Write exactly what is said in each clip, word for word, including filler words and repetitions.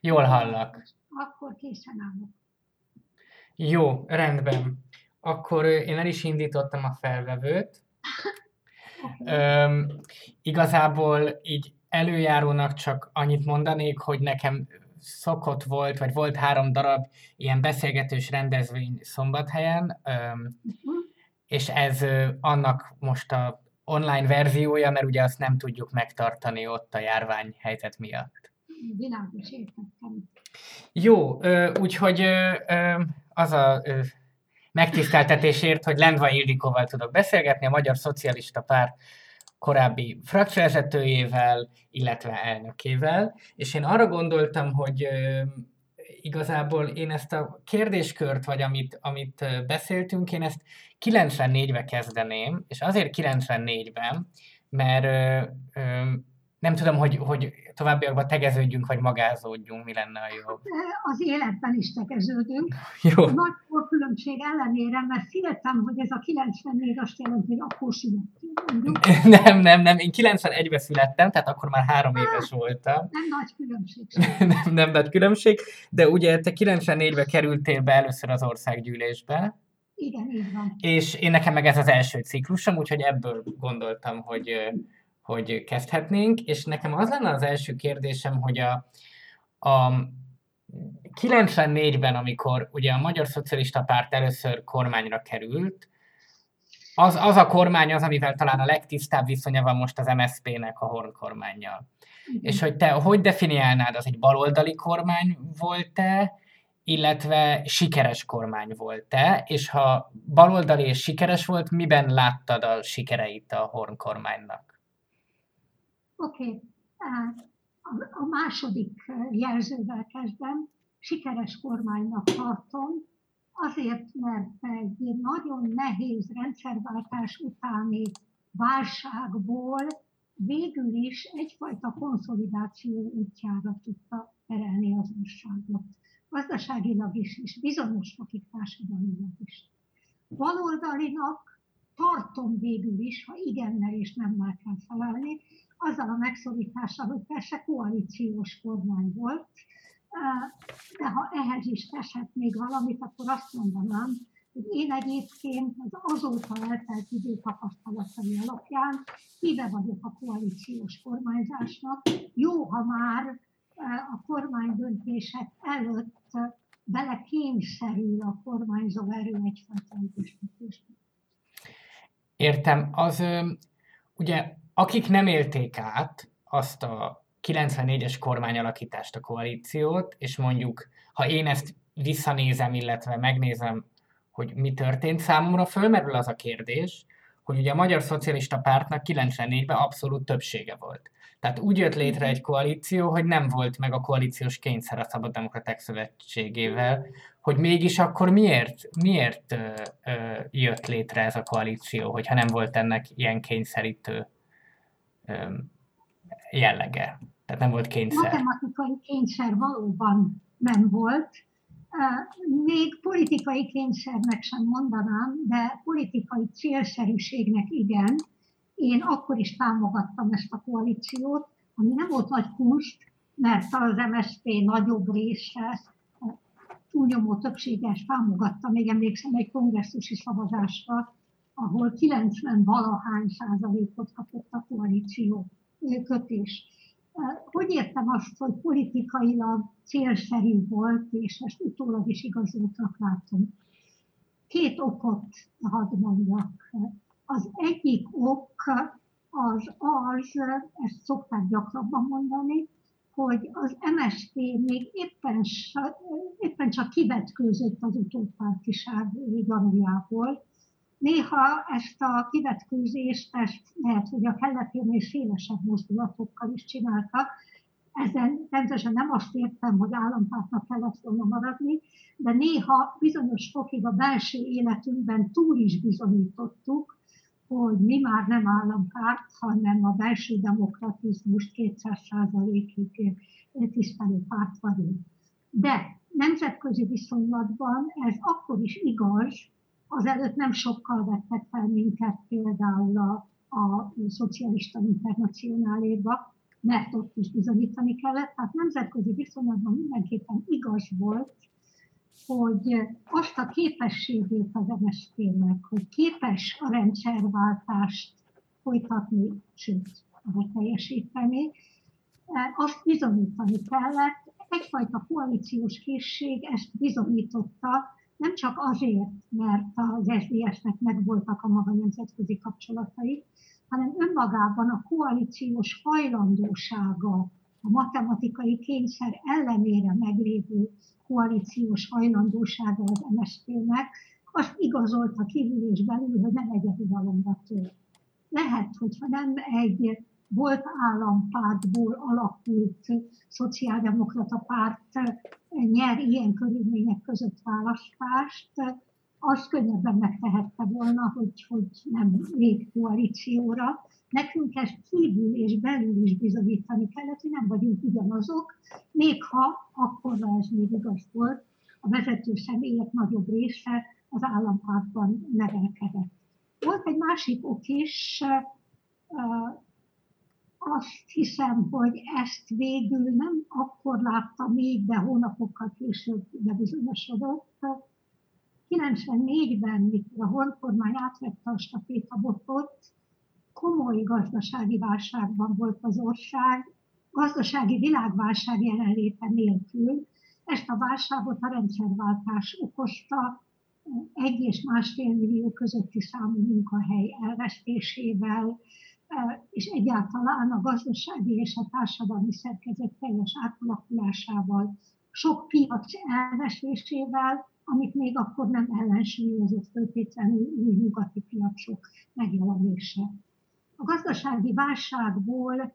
Jól hallak. Akkor készen állok. Jó, rendben. Akkor én el is indítottam a felvevőt. Üm, igazából így előjárónak csak annyit mondanék, hogy nekem szokott volt, vagy volt három darab ilyen beszélgetős rendezvény Szombathelyen, üm, és ez annak most a online verziója, mert ugye azt nem tudjuk megtartani ott a járványhelyzet miatt. Világos, értettem. Jó, úgyhogy az a megtiszteltetésért, hogy Lendvai Ildikóval tudok beszélgetni, a Magyar Szocialista Párt korábbi frakcióvezetőjével, illetve elnökével, és én arra gondoltam, hogy igazából én ezt a kérdéskört, vagy amit, amit beszéltünk, én ezt kilencvennégybe kezdeném, és azért kilencvennégyben, mert nem tudom, hogy, hogy továbbiakban tegeződjünk, vagy magázódjunk, mi lenne a jobb. Az életben is tegeződünk. Jó. A nagy korkülönbség ellenére, mert féltem, hogy ez a kilencvennégy azt jelenti, hogy akkor születtünk. Nem, nem, nem. Én kilencvenegyben születtem, tehát akkor már három hát, éves voltam. Nem nagy különbség. nem, nem nagy különbség, de ugye te kilencvennégyben kerültél be először az országgyűlésbe. Igen, így van. És én nekem meg ez az első ciklusom, úgyhogy ebből gondoltam, hogy... hogy kezdhetnénk, és nekem az lenne az első kérdésem, hogy a, a kilencvennégyben, amikor ugye a Magyar Szocialista Párt először kormányra került, az, az a kormány az, amivel talán a legtisztább viszonya van most az em es zé pé-nek a Horn kormánnyal. Mm-hmm. És hogy te hogy definiálnád, az egy baloldali kormány volt-e, illetve sikeres kormány volt-e, és ha baloldali és sikeres volt, miben láttad a sikereit a Horn kormánynak? Oké, okay. A második jelzővel kezdem. Sikeres kormánynak tartom, azért, mert egy nagyon nehéz rendszerváltás utáni válságból végül is egyfajta konszolidáció útjára tudta terelni az országot. Gazdaságilag is, és bizonyos fokig társadalmilag is. Baloldalinak tartom végül is, ha igennel és nemmel kell felelni, azzal a megszorítással, hogy persze koalíciós kormány volt, de ha ehhez is teszhet még valamit, akkor azt mondanám, hogy én egyébként az azóta eltelt idő tapasztalatai alapján híve vagyok a koalíciós kormányzásnak. Jó, ha már a kormány döntések előtt belekényszerül a kormányzó erő egyfajta egyesítésbe. Értem. Az, ugye... Akik nem élték át azt a kilencvennégyes kormányalakítást, a koalíciót, és mondjuk, ha én ezt visszanézem, illetve megnézem, hogy mi történt, számomra fölmerül az a kérdés, hogy ugye a Magyar Szocialista Pártnak kilencvennégyben abszolút többsége volt. Tehát úgy jött létre egy koalíció, hogy nem volt meg a koalíciós kényszer a Szabad Demokraták Szövetségével, hogy mégis akkor miért, miért ö, ö, jött létre ez a koalíció, hogyha nem volt ennek ilyen kényszerítő jellege. Tehát nem volt kényszer. Matematikai kényszer valóban nem volt. Még politikai kényszernek sem mondanám, de politikai célszerűségnek igen. Én akkor is támogattam ezt a koalíciót, ami nem volt nagy kunst, mert az em es zé pé nagyobb része, túlnyomó többséges támogatta, még emlékszem egy kongresszusi szavazásra, ahol kilencven valahány százalékot kapott a koalíció kötés. Hogy értem azt, hogy politikailag célszerű volt, és ezt utólag is igazoltnak látom? Két okot hadd mondjak. Az egyik ok az az, ezt szokták gyakrabban mondani, hogy az em es zé pé még éppen, éppen csak kivetkőzött az utódpártiság gyanújából. Néha ezt a kivetkőzést, ezt lehet, hogy a kelleténél szélesebb mozdulatokkal is csináltak. Ezen rendesen nem azt értem, hogy állampártnak kellett volna maradni, de néha bizonyos fokig a belső életünkben túl is bizonyítottuk, hogy mi már nem állampárt, hanem a belső demokratizmus kétszáz százalékig tisztelő párt vagyunk. De nemzetközi viszonylatban ez akkor is igaz, azelőtt nem sokkal vettek fel minket például a, a szocialista internacionáléba, mert ott is bizonyítani kellett. Tehát nemzetközi viszonylatban mindenképpen igaz volt, hogy azt a képességét az em es zé pé-nek, hogy képes a rendszerváltást folytatni, sőt, beteljesíteni, azt bizonyítani kellett. Egyfajta koalíciós készség ezt bizonyította, nem csak azért, mert az es zé dé es-nek megvoltak a maga nemzetközi kapcsolatai, hanem önmagában a koalíciós hajlandósága, a matematikai kényszer ellenére meglévő koalíciós hajlandósága az em es zé pé-nek, azt igazolta kívül és belül, hogy nem egyedülalomra tör. Lehet, hogyha nem egy volt állampártból alakult szociáldemokrata párt nyer ilyen körülmények között választást, az könnyebben megtehette volna, hogy, hogy nem lép koalícióra. Nekünk ezt kívül és belül is bizonyítani kellett, hogy nem vagyunk ugyanazok, még ha akkorra ez még igaz volt, a vezető személyek nagyobb része az állampártban nevelkedett. Volt egy másik ok is, azt hiszem, hogy ezt végül nem akkor láttam még, de hónapokkal később bebizonyosodott. kilencvennégyben, mikor a Horn kormány átvette a stafétabotot, komoly gazdasági válságban volt az ország, gazdasági világválság jelenléte nélkül. Ezt a válságot a rendszerváltás okozta, egy és másfél millió közötti számú munkahely elvesztésével, és egyáltalán a gazdasági és a társadalmi szerkezet teljes átalakulásával, sok piac elvesztésével, amit még akkor nem ellensúlyozott föltétlenül új nyugati piacok megjelenése. A gazdasági válságból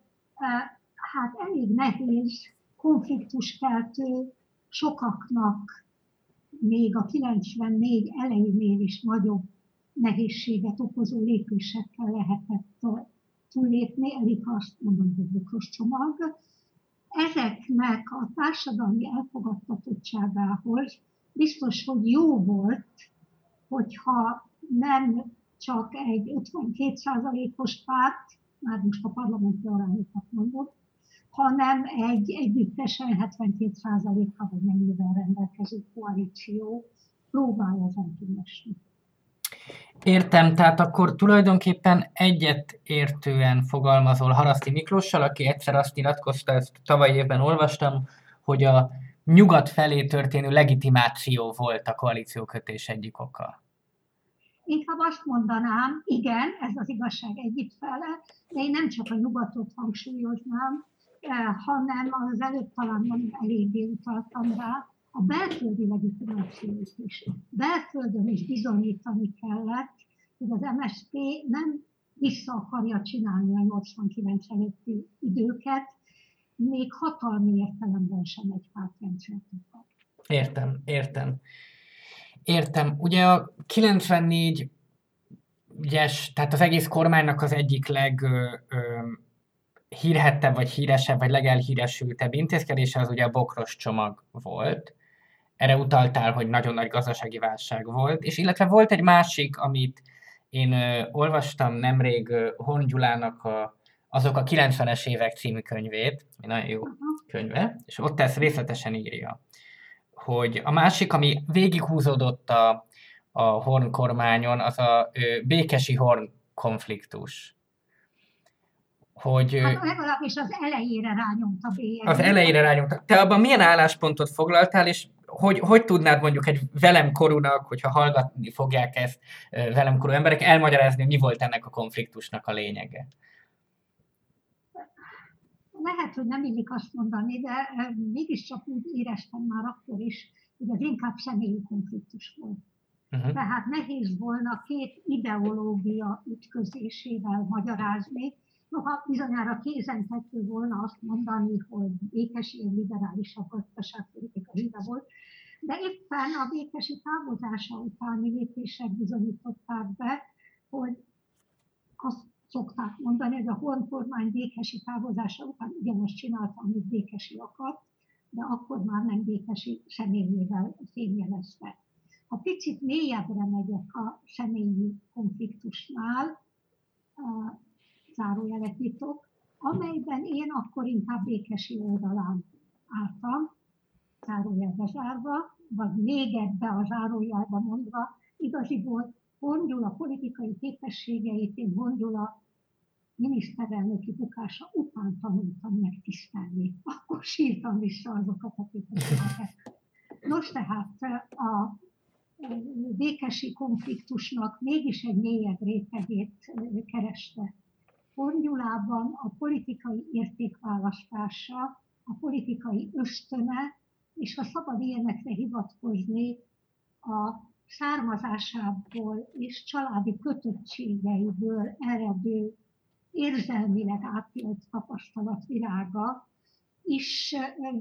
hát elég nehéz, konfliktuskeltő, sokaknak még a kilencvennégy elejénél is nagyobb nehézséget okozó lépésekkel lehetett túllépni, elég azt mondom, hogy Bokros csomag. Ezeknek a társadalmi elfogadtatottságához biztos, hogy jó volt, hogyha nem csak egy ötvenkét százalékos párt, már most a parlamenti arányokat mondom, hanem egy együttesen hetvenkét százalékkal vagy mennyivel rendelkező koalíció próbálja ezen kiesni. Értem, tehát akkor tulajdonképpen egyetértően fogalmazol Haraszti Miklóssal, aki egyszer azt nyilatkozta, ezt tavaly évben olvastam, hogy a nyugat felé történő legitimáció volt a koalíciókötés egyik oka. Inkább azt mondanám, igen, ez az igazság egyik fele, de én nem csak a nyugatot hangsúlyoznám, hanem az előbb talán nem eléggé utaltam rá, a belföldi legitimációt is. Belföldön is bizonyítani kellett, hogy az em es zé pé nem vissza akarja csinálni a nyolcvankilenc előtti időket, még hatalmi értelemben sem egy pártrendszer. Értem, értem. Értem. Ugye a kilencvennégyes, tehát az egész kormánynak az egyik leg... Ö, ö, hírhettebb, vagy híresebb, vagy legelhíresültebb intézkedése az ugye a Bokros csomag volt. Erre utaltál, hogy nagyon nagy gazdasági válság volt, és illetve volt egy másik, amit én ö, olvastam nemrég ö, Horn Gyulának a, azok a kilencvenes évek című könyvét, egy nagyon jó könyve, és ott ezt részletesen írja, hogy a másik, ami végighúzódott a, a Horn kormányon, az a ö, Békési Horn konfliktus. Hogy, hát legalábbis az elejére rányomta bélyegét. Az elejére rányomta. Te abban milyen álláspontot foglaltál, és hogy, hogy tudnád mondjuk egy velem korúnak, hogyha hallgatni fogják ezt velem korú emberek, elmagyarázni, mi volt ennek a konfliktusnak a lényege? Lehet, hogy nem illik azt mondani, de mégiscsak úgy éreztem már akkor is, hogy az inkább személyi konfliktus volt. Uh-huh. Tehát nehéz volna két ideológia ütközésével magyarázni. Noha bizonyára kézenfekvő volna azt mondani, hogy Békési egy liberálisabb gazdaságpolitikája volt, de éppen a Békési távozása utáni lépések bizonyították be, hogy az szokták mondani, hogy a Horn kormány Békési távozása után ugyanezt csinálta, amit Békési akart, de akkor már nem Békési személyével fémjelezte. Ha picit mélyebbre megyek a személyi konfliktusnál, zárójelet nyitok, amelyben én akkor inkább Békési oldalán álltam, zárójelbe zárva, vagy még ebbe a zárójelbe mondva, igaziból Horn Gyula politikai képességeit én Horn Gyula miniszterelnöki bukása után tanultam meg tisztelni. Akkor sírtam vissza azokat a képességeket. Nos, tehát a Békési konfliktusnak mégis egy mélyebb rétegét kereste. Horn Gyulában a politikai értékválasztása, a politikai ösztöne, és ha szabad ilyenekre hivatkozni, a származásából és családi kötöttségeiből eredő érzelmileg átélt tapasztalatvilága is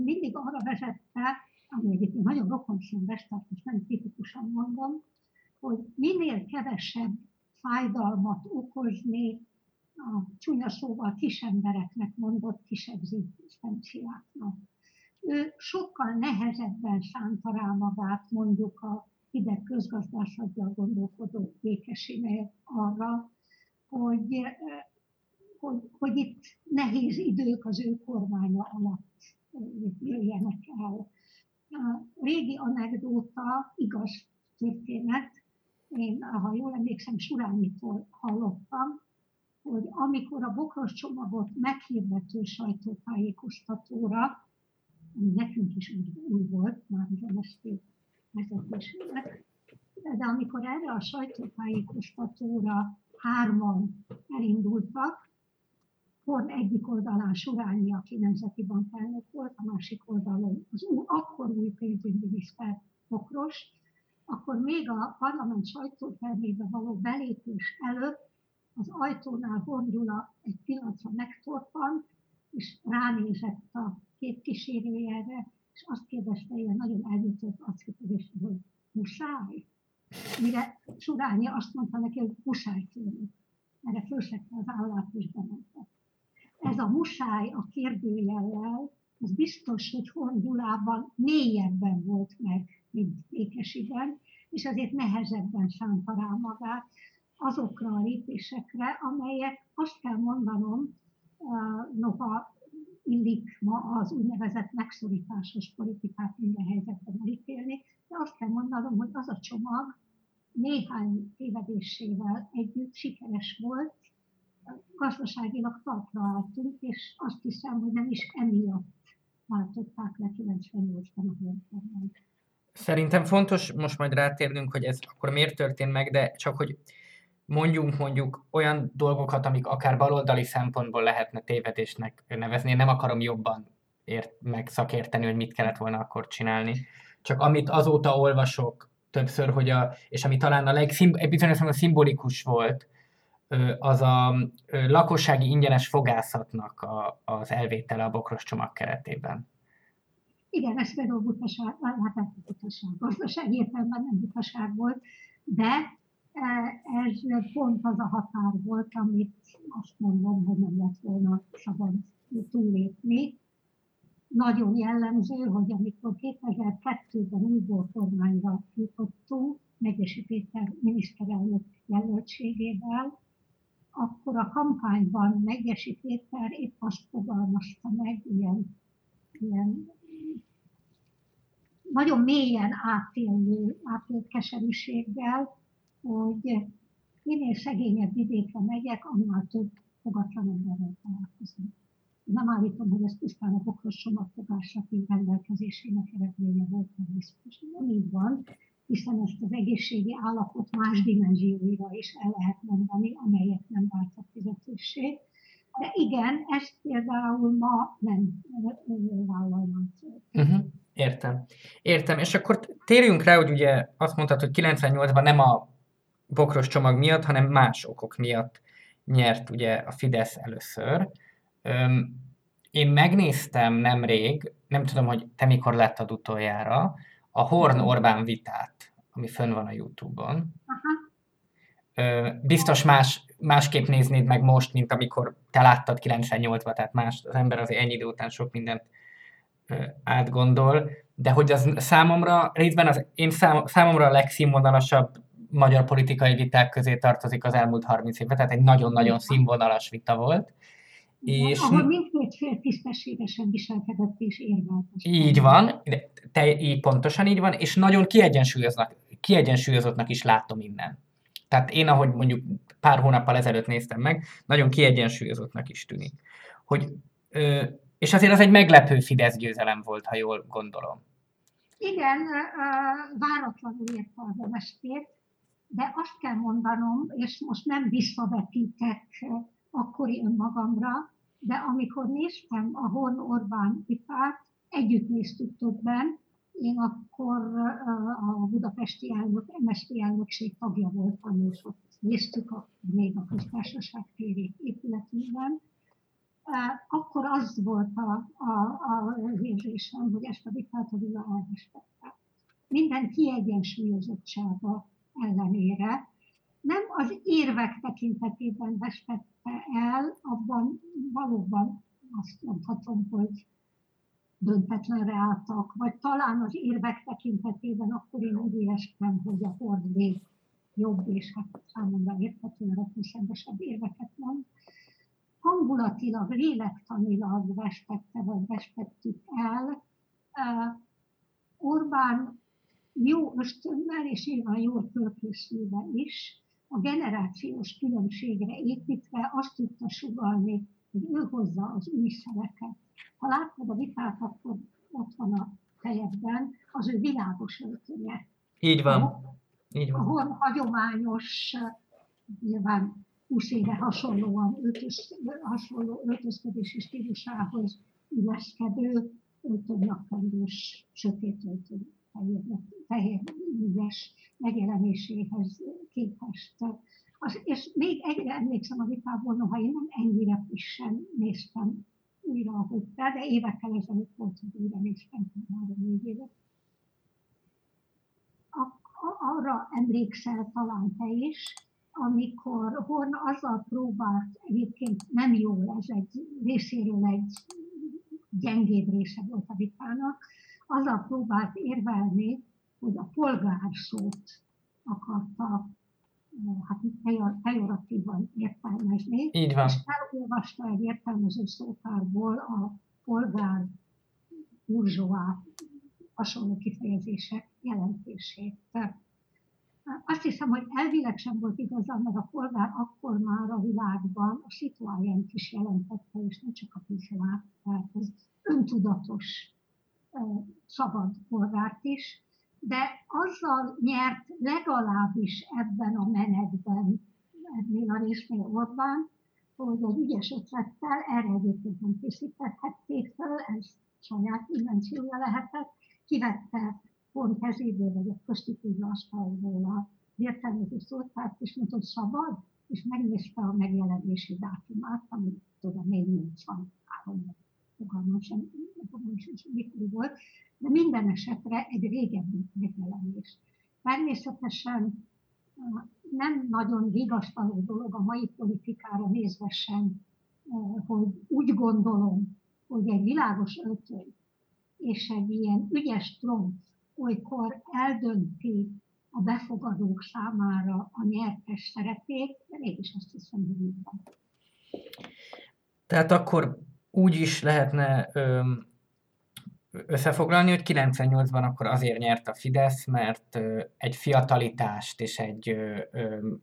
mindig arra vezette, ami egyébként nagyon rokonszenves, tehát most nem kritikusan mondom, hogy minél kevesebb fájdalmat okozni a csúnya szóval kis embereknek mondott kis egzisztenciáknak. Ő sokkal nehezebben szánta rá magát mondjuk a hideg közgazdászatban gondolkodó Békésinél arra, hogy, hogy, hogy itt nehéz idők az ő kormánya alatt jöjjenek el. A régi anekdóta, igaz történet, én, ha jól emlékszem, Surányitól hallottam, hogy amikor a Bokros csomagot meghirdető sajtótájékoztatóra, ami nekünk is új volt, már az em es zé pé vezetésére, de amikor erre a sajtótájékoztatóra hárman elindultak, Horn egyik oldalán Surányi, aki nemzeti bankelnök volt, a másik oldalon az új, akkor új pénzügyminiszter Bokros, akkor még a parlament sajtótermébe való belépés előtt az ajtónál Horn Gyula egy pillanatra megtorpant, és ránézett a két kísérőjelre, és azt kérdezte, ilyen nagyon eljutott azt kérdezte, hogy muszáj? Mire Surányi azt mondta neki, hogy muszáj kérni. Erre fölszegte az állát és bementek. Ez a muszáj a kérdőjellel, az biztos, hogy Horn Gyulában mélyebben volt meg, mint Békésiben, és azért nehezebben szánta rá magát azokra a lépésekre, amelyek, azt kell mondanom, noha illik ma az úgynevezett megszorításos politikát minden helyzetben elítélni, de azt kell mondanom, hogy az a csomag néhány tévedésével együtt sikeres volt, gazdaságilag talpra álltunk, és azt hiszem, hogy nem is emiatt váltották le kilencvennyolcban a hőnkerben. Szerintem fontos, most majd rátérnünk, hogy ez akkor miért történt meg, de csak hogy mondjunk mondjuk olyan dolgokat, amik akár baloldali szempontból lehetne tévedésnek nevezni. Én nem akarom jobban ért, meg szakérteni, hogy mit kellett volna akkor csinálni. Csak amit azóta olvasok többször, hogy a, és ami talán a legszimb- bizonyos a szimbolikus volt, az a lakossági ingyenes fogászatnak a, az elvétele a Bokros csomag keretében. Igen, ez például butaság, hát nem butaság, gazdaság értelemben nem butaság volt, de ez pont az a határ volt, amit azt mondom, hogy nem lett volna szabad túllépni. Nagyon jellemző, hogy amikor kétezer-kettőben újból kormányra jutottunk, Medgyessy Péter miniszterelnök jelöltségével, akkor a kampányban Medgyessy Péter épp azt fogalmazta meg, ilyen, ilyen nagyon mélyen átélő, átélt keserűséggel, hogy minél szegényebb vidékre megyek, annál több fogatlan emberrel találkozunk. Nem állítom, hogy ez pusztán a Bokros csomag fogásati rendelkezésének eredménye volt, nem biztos. Nem így van, hiszen ezt az egészségi állapot más dimenzióira is el lehet mondani, amelyek nem váltak fizetéssé. De igen, ezt például ma nem vállalnak. Uh-huh. Értem. Értem. És akkor térjünk rá, hogy ugye azt mondtad, hogy kilencvennyolcban nem a Bokros csomag miatt, hanem más okok miatt nyert ugye a Fidesz először. Öm, én megnéztem nemrég, nem tudom, hogy te mikor láttad utoljára, a Horn-Orbán vitát, ami fönn van a YouTube-on. Öm, biztos más másképp néznéd meg most, mint amikor te láttad kilencvennyolcban, tehát más, az ember azért ennyi idő után sok mindent átgondol, de hogy az számomra, részben az én szám, számomra a legszínvonalasabb magyar politikai viták közé tartozik az elmúlt harminc évben, tehát egy nagyon-nagyon színvonalas vita volt. És ahol mindkét fél tisztességesen viselkedett és érvelt. Így van, te, így, pontosan így van, és nagyon kiegyensúlyozottnak is látom innen. Tehát én, ahogy mondjuk pár hónappal ezelőtt néztem meg, nagyon kiegyensúlyozottnak is tűnik. Hogy, ö, és azért az egy meglepő Fidesz győzelem volt, ha jól gondolom. Igen, váratlanul ért a Verestért, de azt kell mondanom, és most nem visszavetítek akkori önmagamra, de amikor néztem a Horn-Orbán vitát, együtt néztük többen, én akkor a budapesti elnök, em es zé pé elnökség tagja voltam, és ott néztük a, még a köztársaság téri épületében. Akkor az volt az érzésem, hogy ezt a vitát a Gyula elvesztette. Minden kiegyensúlyozottsága ellenére. Nem az érvek tekintetében vesztette el, abban valóban azt mondhatom, hogy döntetlenre álltak, vagy talán az érvek tekintetében akkor én úgy éreztem, hogy a Horn jobb, és hát számomra érthetően rendszembesebb érveket mond. Hangulatilag, lélektanilag vesztette, vagy vesztettük el. Uh, Orbán jó ösztönnel, és nyilván jól fölkészülve is, a generációs különbségre építve azt tudta sugallni, hogy ő hozza az új szeleket. Ha látod a vitát, akkor ott van a fejedben az ő világos öltönye. Így van. Így van. Ahol hagyományos, nyilván húsz éve hasonlóan öltöz, hasonló öltözködési stílusához illeszkedő, öltönnyakkendős, sötét öltön, fehér ügyes megjelenéséhez képest. Az, és még egyre emlékszem a vitából, noha én nem ennyire frissen néztem újra, ahogy te, de évekkel ezelőtt volt, hogy újra néztem, már négy évet. Arra emlékszel talán te is, amikor Horn azzal próbált, egyébként nem jól, ez egy részéről egy gyengébb része volt a vitának, azzal próbált érvelni, hogy a polgárszót akarta hát pejoratívan értelmezni, és elolvasta egy értelmező szótárból a polgár burzsóá hasonló kifejezések jelentését. Azt hiszem, hogy elvileg sem volt igazán, mert a polgár akkor már a világban a szituáját is jelentette, és nem csak a piszolát, tehát ez öntudatos szabad polgárt is, de azzal nyert legalábbis ebben a menetben, ennél a résznél Orbán, hogy egy ügyes ötlettel, erre egyébként nem készítették fel, ez saját invenciója lehetett, kivette pont kezéből, vagy a prostituáló asztalból a értelmező szótárt, és mondta, hogy szabad, és megnézte a megjelenési dátumát, amit tudom, még nyolcvanhárom fogalmam sem, fogalmam sem, mikor volt, de minden esetre egy régebbi megjelenés. Természetesen nem nagyon vigasztaló dolog a mai politikára nézve sem, hogy úgy gondolom, hogy egy világos öltöny és egy ilyen ügyes tromb olykor eldönti a befogadók számára a nyertes szerepét, de mégis azt hiszem, hogy így van. Tehát akkor úgy is lehetne összefoglalni, hogy kilencvennyolcban akkor azért nyert a Fidesz, mert egy fiatalitást és egy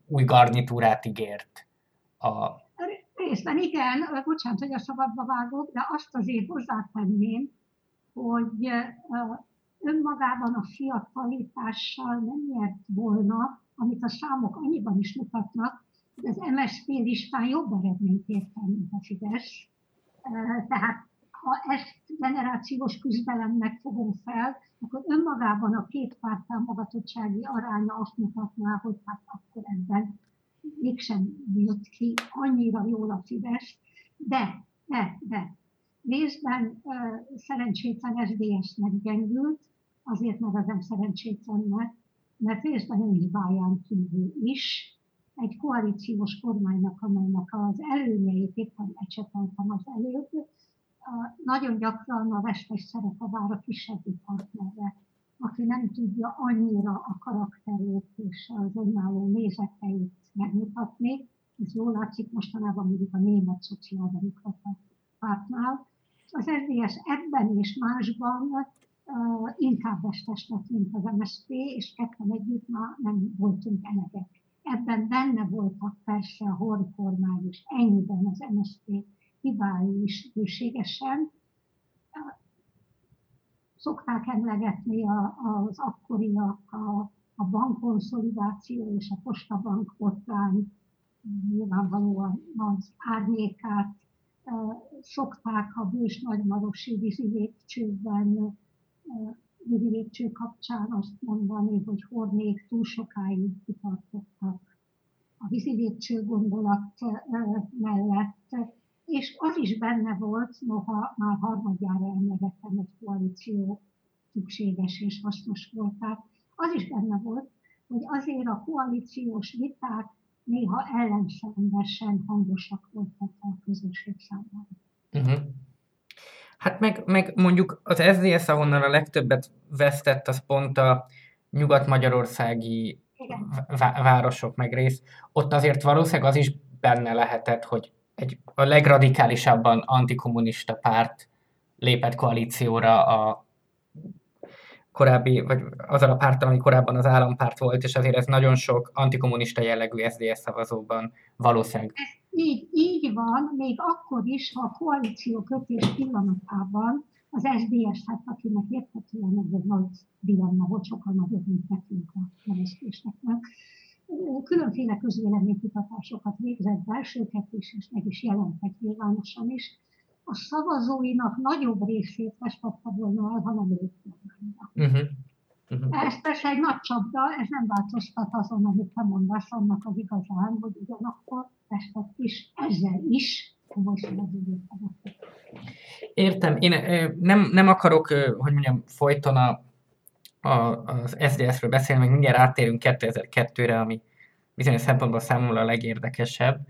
új garnitúrát ígért. A... Részben igen, bocsánat, hogy a szabadba vágok, de azt azért hozzátenném, hogy önmagában a fiatalitással nem nyert volna, amit a számok annyiban is mutatnak, hogy az em es zé pé listán jobb eredményt ért el, mint a Fidesz. Tehát ha ezt generációs küzdelemnek fogom fel, akkor önmagában a két párt támogatottsági aránya azt mutatná, hogy hát akkor ebben mégsem jött ki annyira jól a Fidesz, de, de, de. Részben uh, szerencsétlen es dé es-nek gyengült, azért nevezem szerencsétlennek, mert részben önhibáján kívül is egy koalíciós kormánynak, amelynek az előnyeit éppen ecseteltem az előbb, nagyon gyakran a vesztes szerepe vár a kisebbi partnerre, aki nem tudja annyira a karakterét és az önálló nézeteit megmutatni. Ez jól látszik mostanában mondjuk a német szociáldemokrata pártnál. Az es zé es ebben és másban uh, inkább vesztesnek, mint az em es zé pé, és ketten együtt már nem voltunk elegek. Ebben benne voltak persze a Horn kormány is, ennyiben az em es zé pé hibái is bőségesen. Uh, szokták emlegetni a, az akkoriak a, a bankkonszolidáció és a postabank botrány nyilvánvalóan az árnyékát, szokták a Bős-Nagymarosi vízlépcsőben, vízlépcső kapcsán azt mondani, hogy Hornék túl sokáig kitartottak a vízlépcső gondolat mellett, és az is benne volt, noha már harmadjára emlegettem, hogy koalíció szükséges és hasznos volt. Tehát az is benne volt, hogy azért a koalíciós viták néha ellenszembesen hangosak voltak a közösség számára. Uh-huh. Hát meg, meg mondjuk az es zé es, ahonnan a legtöbbet vesztett, az pont a nyugat-magyarországi vá- városok meg rész. Ott azért valószínűleg az is benne lehetett, hogy egy, a legradikálisabban antikommunista párt lépett koalícióra a korábbi, vagy azzal a párttal, ami korábban az állampárt volt, és azért ez nagyon sok antikommunista jellegű es zé es szavazóban valószínűleg. Ez így, így van, még akkor is, ha a koalíció kötés pillanatában az es zé es, hát akinek érthetően ez egy nagy dilemma, hogy sokkal nagyobb, mint nekünk a keresztéseknek. Különféle közvéleménykutatásokat végzett belsőket is, és meg is jelentek nyilvánosan is. A szavazóinak nagyobb részét vesztette volna el, ha nem ők uh-huh. uh-huh. Ez persze egy nagy csapda, ez nem változtat azon, amit te mondasz, annak az igazán, hogy ugyanakkor vesztett is, ezzel is, hogy értem, én nem, nem akarok, hogy mondjam, folyton a, a, az es zé es-ről beszélni, meg mindjárt áttérünk kétezer-kettőre, ami bizonyos szempontból számomra a legérdekesebb.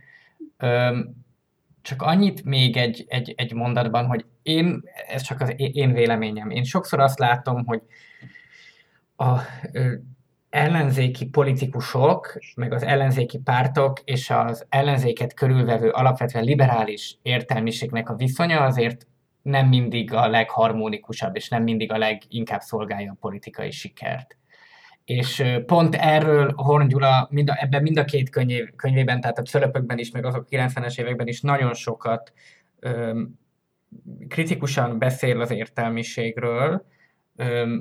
Csak annyit még egy, egy, egy mondatban, hogy én, ez csak az én véleményem, én sokszor azt látom, hogy a ö, ellenzéki politikusok, meg az ellenzéki pártok és az ellenzéket körülvevő alapvetően liberális értelmiségnek a viszonya azért nem mindig a legharmonikusabb, és nem mindig a leginkább szolgálja a politikai sikert. És pont erről Horn Gyula mind a, ebben mind a két könyv, könyvében, tehát a Cölöpökben is, meg azok kilencvenes években is nagyon sokat öm, kritikusan beszél az értelmiségről, öm,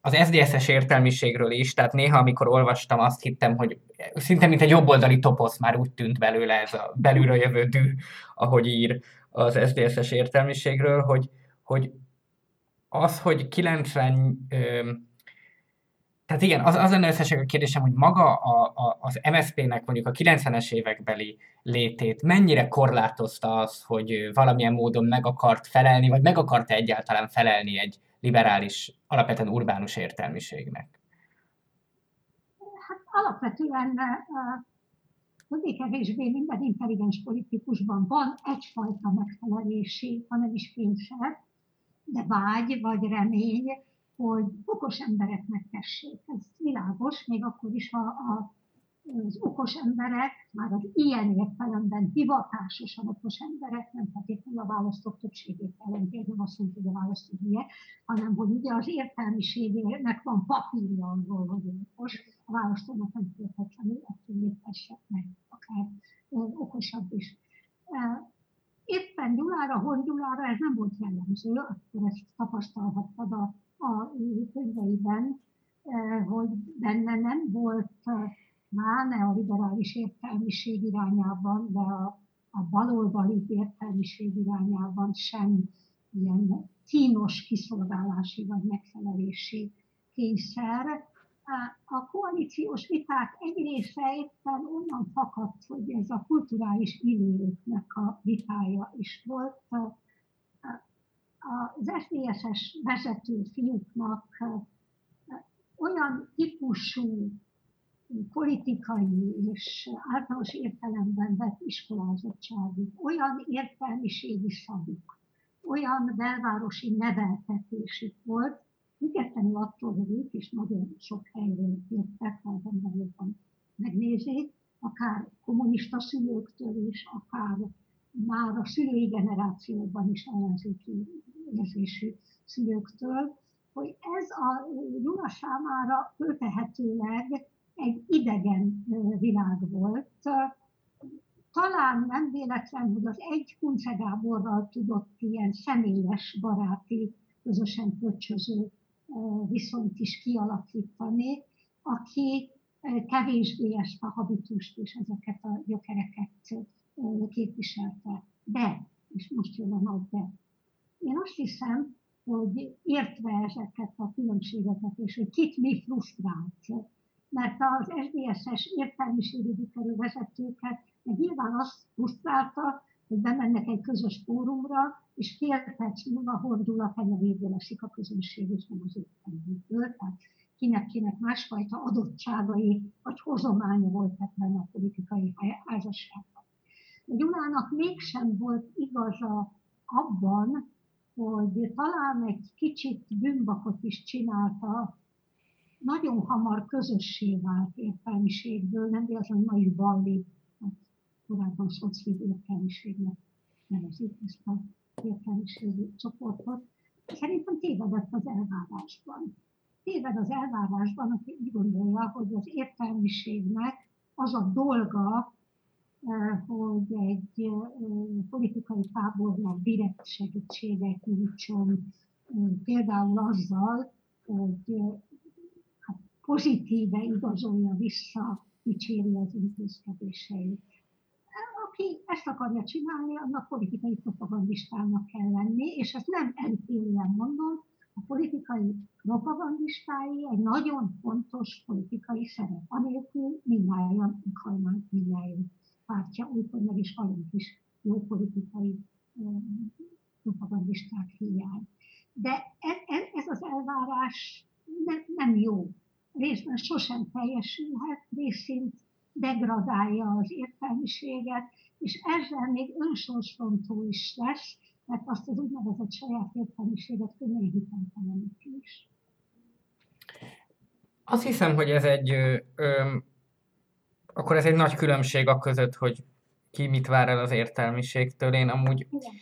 az es zé es-es értelmiségről is, tehát néha, amikor olvastam, azt hittem, hogy szinte mint egy jobboldali toposz már úgy tűnt belőle ez a belülről jövő dű, ahogy ír az es zé es-es értelmiségről, hogy, hogy az, hogy kilencven... Öm, Tehát igen, az, az lenne összeség a kérdésem, hogy maga a, a, az em es zé pé-nek mondjuk a kilencvenes évekbeli létét mennyire korlátozta az, hogy valamilyen módon meg akart felelni, vagy meg akarta egyáltalán felelni egy liberális, alapvetően urbánus értelmiségnek? Hát alapvetően többé-kevésbé minden intelligens politikusban van egyfajta megfelelési, hanem is kényszer, de vágy vagy remény, hogy okos embereknek tessék. Ez világos, még akkor is, ha a, az okos emberek, már az ilyen értelemben hivatásosan okos emberek, nem feltétlenül a választók többségét ellentétben, nem azt mondja, hogy a választók ilyen, hanem hogy ugye az értelmiségének van papírja arról, hogy okos, a választónak nem feltétlenül, ettől léptesek meg, akár okosabb is. Éppen Gyulára, Horn Gyulára ez nem volt jellemző, akkor ezt tapasztalhattad a a könyveiben, hogy benne nem volt már ne a liberális értelmiség irányában, de a, a baloldali értelmiség irányában sem ilyen kínos kiszolgálási vagy megfelelési kényszer. A koalíciós viták egy része éppen onnan fakadt, hogy ez a kulturális millióknak a vitája is volt. Az es zé es-es vezető fiúknak olyan típusú politikai és általános értelemben vett iskolázottságuk, olyan értelmiségi szavuk, olyan belvárosi neveltetésük volt, függetlenül attól, hogy ők is nagyon sok helyről jöttek, ha az emberekben megnézik, akár kommunista szülőktől is, akár már a szülői generációban is ellenzéki érzésű szülőktől, hogy ez a Gyula számára föltehetőleg egy idegen világ volt. Talán nem véletlen, hogy az egy Kunce Gáborral tudott ilyen személyes, baráti, közösen pöcsöző viszonyt is kialakítani, aki kevésbé ezt a habitust és ezeket a gyökereket képviselte. De, és most jön a nagy de, én azt hiszem, hogy értve ezeket a különbségeket, és hogy kit mi frusztrált, mert az es dé es-es értelmiségi vezetőket nyilván azt frusztrálta, hogy bemennek egy közös fórumra, és fél perc múlva Horn Gyula kenyeréből esik a közönség, és nem az értelméből. Tehát kinek-kinek másfajta adottságai, vagy hozománya volt ebben a politikai házasságban. Gyulának mégsem volt igaza abban, hogy talán egy kicsit bűnbakot is csinálta, nagyon hamar közössé vált értelmiségből, nem az, hogy mai balli, korábban szociális értelmiségnek nevezik ezt az értelmiségi csoportot. Szerintem tévedett az elvárásban. Téved az elvárásban, aki úgy gondolja, hogy az értelmiségnek az a dolga, hogy egy politikai tábornak direkt segítséget nyújtson, például azzal, hogy pozitíve igazolja vissza, dicséri az intézkedéseit. Aki ezt akarja csinálni, annak politikai propagandistának kell lenni, és ezt nem elítélően mondom, a politikai propagandistái egy nagyon fontos politikai szerep, anélkül mindnyájan meghajlánk mindnyájan pártja, úgyhogy meg is hallunk is jó politikai um, propagandisták hiány. De ez, ez, ez az elvárás nem, nem jó. Részben sosem teljesülhet, részint degradálja az értelmiséget, és ezzel még önsorsrontó is lesz, mert azt az úgynevezett saját értelmiséget könnyen hiteltelenítik is. Azt hiszem, hogy ez egy, ö, ö, akkor ez egy nagy különbség a között, hogy ki mit vár el az értelmiségtől. Én amúgy, igen.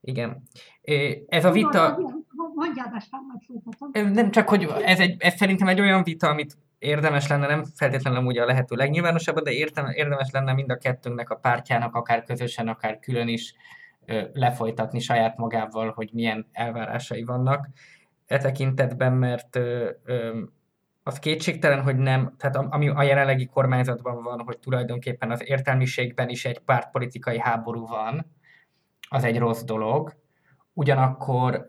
igen. É, ez a vita... Mondjad, aztán majd folytatom. Nem csak, hogy ez, egy, ez szerintem egy olyan vita, amit érdemes lenne, nem feltétlenül amúgy a lehető legnyilvánosabban, de érdemes lenne mind a kettőnknek, a pártjának, akár közösen, akár külön is lefolytatni saját magával, hogy milyen elvárásai vannak e tekintetben, mert az kétségtelen, hogy nem, tehát ami a jelenlegi kormányzatban van, hogy tulajdonképpen az értelmiségben is egy pártpolitikai háború van, az egy rossz dolog, ugyanakkor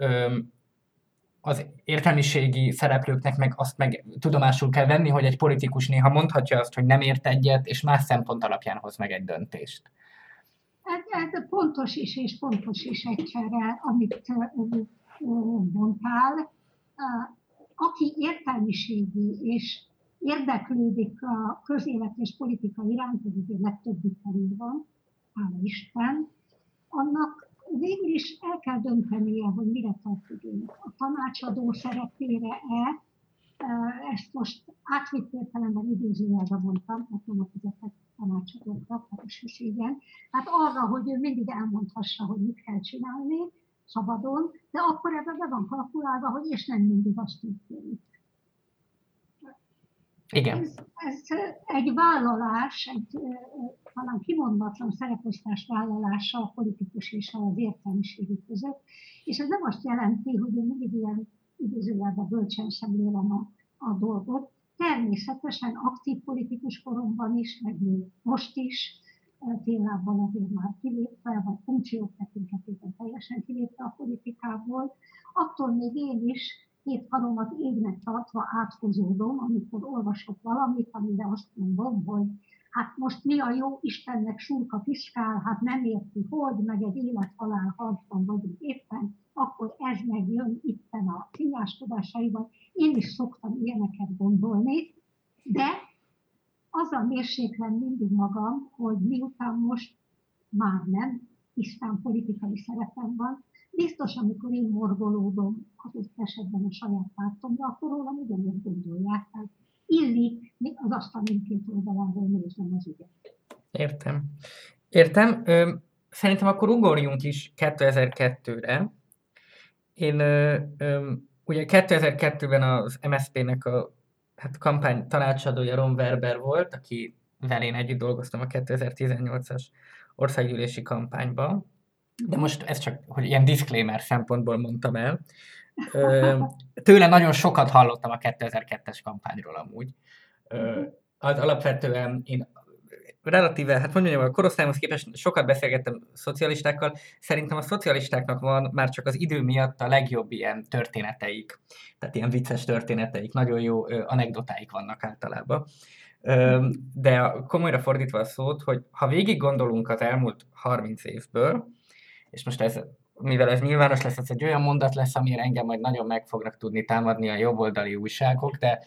az értelmiségi szereplőknek meg azt meg tudomásul kell venni, hogy egy politikus néha mondhatja azt, hogy nem ért egyet, és más szempont alapján hoz meg egy döntést. Ez, ez pontos is, és pontos is egyszerre, amit mondtál. Aki értelmiségi, és érdeklődik a közélet és politika iránt, ugye legtöbbik felül van, hála Isten, annak végül is el kell döntenie, hogy mire tartjuk. A tanácsadó szerepére-e, ezt most átvitt értelemben idézőjelben mondtam, mert nem a fizetett tanácsadókra, és igen, hát arra, hogy ő mindig elmondhassa, hogy mit kell csinálni, szabadon, de akkor ebben be van kalkulálva, hogy és nem mindig azt tudjuk. Igen. Ez, ez egy vállalás, egy talán kimondatlan szereposztás vállalása a politikus és az értelmiségi között, és ez nem azt jelenti, hogy én mindig ilyen idézőjelben bölcsen szemlélem a, a dolgot. Természetesen aktív politikus koromban is, meg még most is, télában azért már kilépve, vagy funkciók tekintetében teljesen kilépve a politikából, attól még én is két karomat égnek tartva átkozódom, amikor olvasok valamit, amire azt mondom, hogy hát most mi a jó Istennek surka piszkál, hát nem érti, hogy, meg egy élet-halál harcban vagyunk éppen, akkor ez megjön itten a színástudásaiban. Én is szoktam ilyeneket gondolni, de azzal mérséklem mindig magam, hogy miután most már nem tisztán politikai szerepem van, biztos, amikor én morgolódom az esetben a saját pártomra, akkor rólam ugyanúgy gondolják. Tehát illik az asztal mindkét oldaláról néznem az ügyet. Értem. Értem. Szerintem akkor ugorjunk is kétezer-kettőre. Én ugye kétezer-kettőben az em es zé pé-nek a hát kampány tanácsadója Ron Werber volt, aki vel én együtt dolgoztam a kétezer-tizennyolcas országgyűlési kampányban. De most ez csak, hogy ilyen disclaimer szempontból mondtam el. Tőle nagyon sokat hallottam a kétezer-kettes kampányról amúgy. Az alapvetően én relatíve, hát mondjam, a korosztályomhoz képest sokat beszélgettem szocialistákkal. Szerintem a szocialistáknak van már csak az idő miatt a legjobb ilyen történeteik. Tehát ilyen vicces történeteik, nagyon jó anekdotáik vannak általában. De komolyra fordítva a szót, hogy ha végig gondolunk az elmúlt harminc évből, és most ez, mivel ez nyilvános lesz, ez egy olyan mondat lesz, amire engem majd nagyon meg fognak tudni támadni a jobboldali újságok, de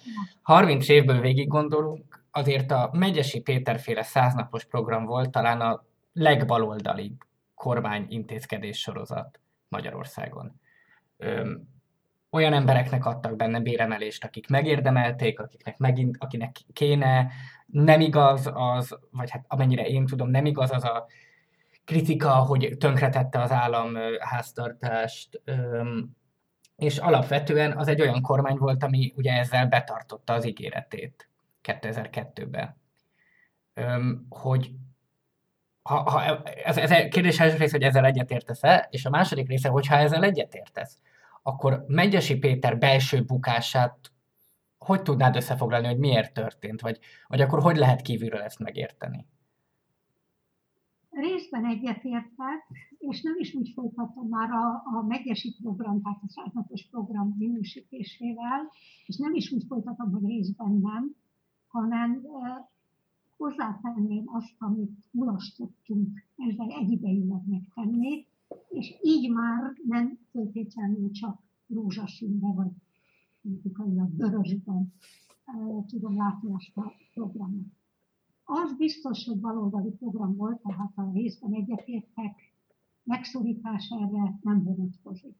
harminc évből végig gondolunk, azért a Medgyessy Péter-féle száznapos program volt talán a legbaloldalibb kormányintézkedés sorozat Magyarországon. Öm, olyan embereknek adtak benne béremelést, akik megérdemelték, akiknek megint, akinek kéne, nem igaz az, vagy hát amennyire én tudom, nem igaz az a kritika, hogy tönkretette az állam háztartást, és alapvetően az egy olyan kormány volt, ami ugye ezzel betartotta az ígéretét kétezer-kettőben. Hogy ha, ha, ez, ez a kérdés első rész, hogy ezzel egyetértesz-e, és a második része, hogy ha ezzel egyetértesz, akkor Medgyessy Péter belső bukását hogy tudnád összefoglalni, hogy miért történt, vagy, vagy akkor hogy lehet kívülről ezt megérteni? Részben egyetértek, és nem is úgy folytatom már a, a Medgyessy program, tehát a száznapos program minősítésével, és nem is úgy folytatom, hogy részben nem, hanem eh, hozzátenném azt, amit mulasztottunk, ezzel egyidejűleg megtenni, és így már nem feltétlenül csak rózsaszínben vagy politikailag vörösben eh, tudom látni azt a programot. Az biztos, hogy baloldali program volt, tehát a részben egyetértek, megszorítás erre nem vonatkozik.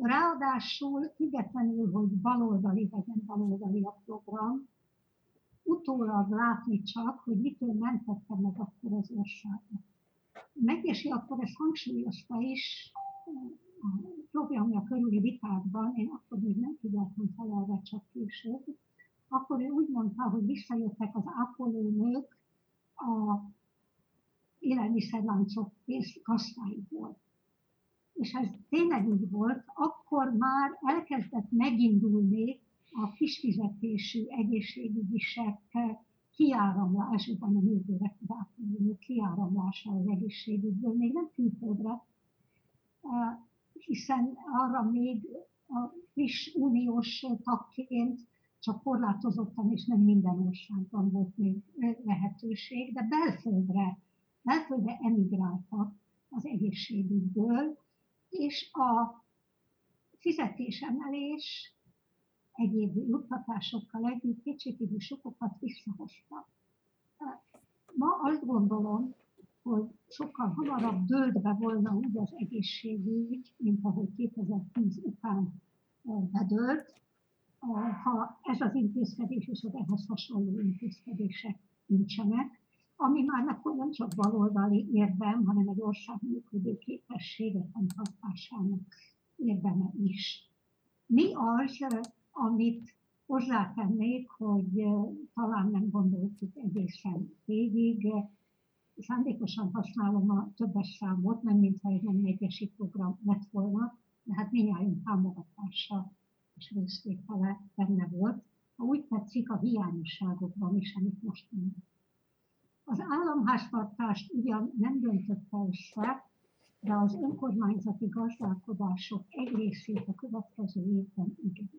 Ráadásul, függetlenül, hogy baloldali vagy nem baloldali a program, utólag látni csak, hogy mitől mentette meg akkor az országot. Medgyessy akkor ezt hangsúlyozta is a programja körüli vitákban, én akkor még nem figyeltem fel arra, csak később, akkor ő úgy mondta, hogy visszajöttek az ápolónők a élelmiszerláncok és gazdáiból. És ez tényleg így volt, akkor már elkezdett megindulni a kisfizetésű egészségügyisek kiáramlásában, a nővérek az ápolónők kiáramlása az egészségügyből, még nem külföldre, hiszen arra még a friss uniós tagként csak korlátozottan, és nem minden országban volt még lehetőség, de belföldre, belföldre emigráltak az egészségügyből, és a fizetésemelés egyéb juttatásokkal együtt kétségkívül sokokat visszahozta. Ma azt gondolom, hogy sokkal hamarabb dőltbe volna úgy az egészségügy, mint ahogy kétezer-tíz után bedőlt, ha ez az intézkedés és az ehhez hasonló intézkedések nincsenek, ami már akkor nem csak baloldali érdem, hanem egy ország működő képessége fenntartásának érdeme is. Mi az, amit hozzátennék, hogy talán nem gondoltuk egészen végig, szándékosan használom a többes számot, nem mintha egy nem Medgyessy program lett volna, de hát mindjárt támogatása és részvétele benne volt, ha úgy tetszik a hiányosságokban is, amit most mondjuk. Az államháztartást ugyan nem döntötte össze, de az önkormányzati gazdálkodások egy részét a következő évben igen.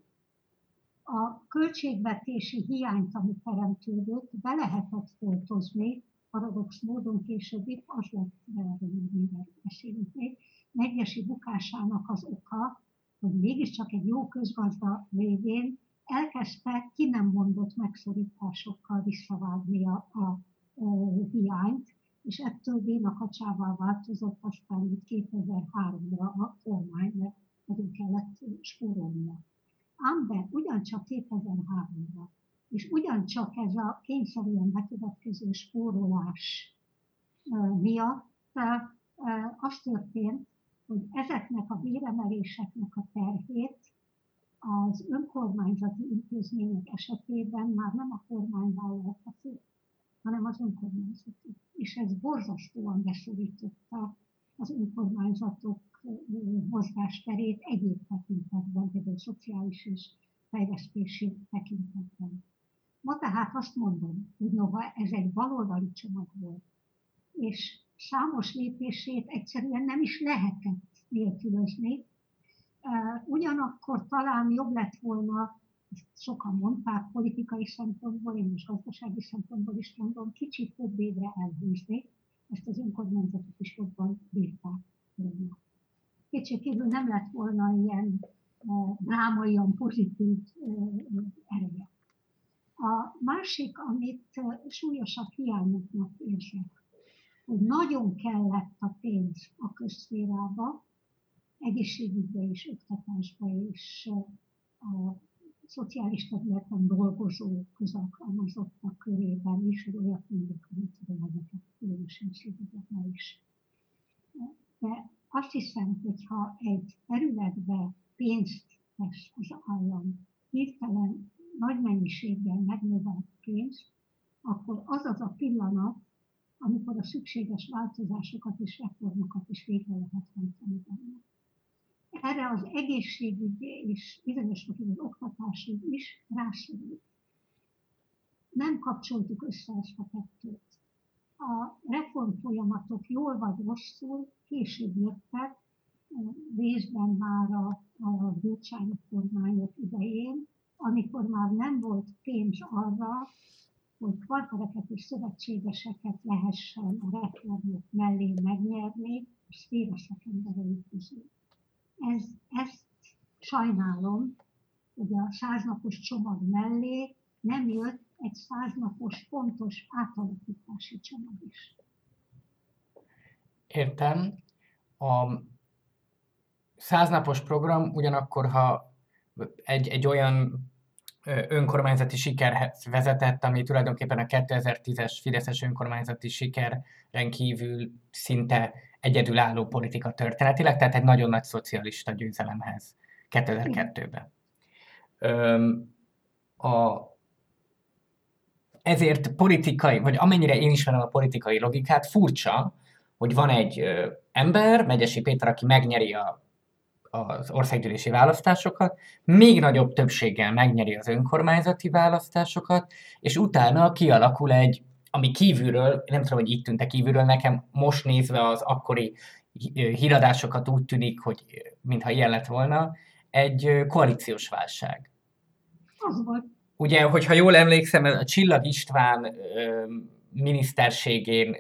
A költségvetési hiányt, ami teremtődött, be lehetett foltozni, paradox módon később itt az lett, erről mivel beszélünk még, Medgyessy bukásának az oka, hogy mégiscsak egy jó közgazda végén elkezdte ki nem mondott megszorításokkal visszavágni a, a, a hiányt, és ettől vénakacsává változott aztán itt kétezer-háromra a kormány, mert nagyon kellett spórolnia. Ám de ugyancsak kétezer-háromra, és ugyancsak ez a kényszerűen bekövetkező spórolás miatt az történt, hogy ezeknek a béremeléseknek a terhét az önkormányzati intézmények esetében már nem a kormány vállalta föl, hanem az önkormányzatok. És ez borzasztóan beszorította az önkormányzatok mozgásterét egyéb tekintetben, például szociális és fejlesztési tekintetben. Ma tehát azt mondom, hogy noha ez egy baloldali csomag volt, és számos lépését egyszerűen nem is lehetett nélkülözni. Ugyanakkor talán jobb lett volna, sokan mondták politikai szempontból, én most gazdasági szempontból is mondom, kicsit több évre elhúzni, ezt az önkormányzatok is jobban bírták volna. Kétségkívül nem lett volna ilyen drámaian pozitív ereje. A másik, amit súlyosabb hiányoknak érzek, hogy nagyon kellett a pénz a közszférába, egészségügybe és oktatásba és a szociális területen dolgozó közalkalmazottak körében is, hogy olyat mondjuk, hogy tudom, hogy ezeket különösen szükségben is. De azt hiszem, hogyha egy területbe pénzt tesz az állam, hirtelen nagy mennyiségben megnövelt pénzt, akkor az az a pillanat, amikor a szükséges változásokat és reformokat is végre lehet hajtani benne. Erre az egészségügyi és bizonyos az oktatási is rászorult. Nem kapcsoltuk össze ezt a kettőt. A reformfolyamatok jól vagy rosszul később jöttek, részben már a, a Gyurcsány kormányok idején, amikor már nem volt pénz arra, hogy partnereket és szövetségeseket lehessen a reformok mellé megnyerni, és szféra szakemberei közül. Ez, ezt sajnálom, hogy a száznapos csomag mellé nem jött egy száznapos pontos átalakítási csomag is. Értem. A száznapos program ugyanakkor, ha egy, egy olyan önkormányzati sikerhez vezetett, ami tulajdonképpen a kétezer-tízes fideszes önkormányzati sikeren kívül szinte egyedülálló politika történetileg, tehát egy nagyon nagy szocialista győzelemhez kétezer-kettőben. A, ezért politikai, vagy amennyire én ismerem a politikai logikát, furcsa, hogy van egy ö, ember, Medgyessy Péter, aki megnyeri a az országgyűlési választásokat, még nagyobb többséggel megnyeri az önkormányzati választásokat, és utána kialakul egy, ami kívülről, nem tudom, hogy itt tűnte kívülről nekem, most nézve az akkori híradásokat úgy tűnik, hogy mintha ilyen lett volna, egy koalíciós válság. Az volt. Ugye, hogyha jól emlékszem, a Csillag István miniszterségén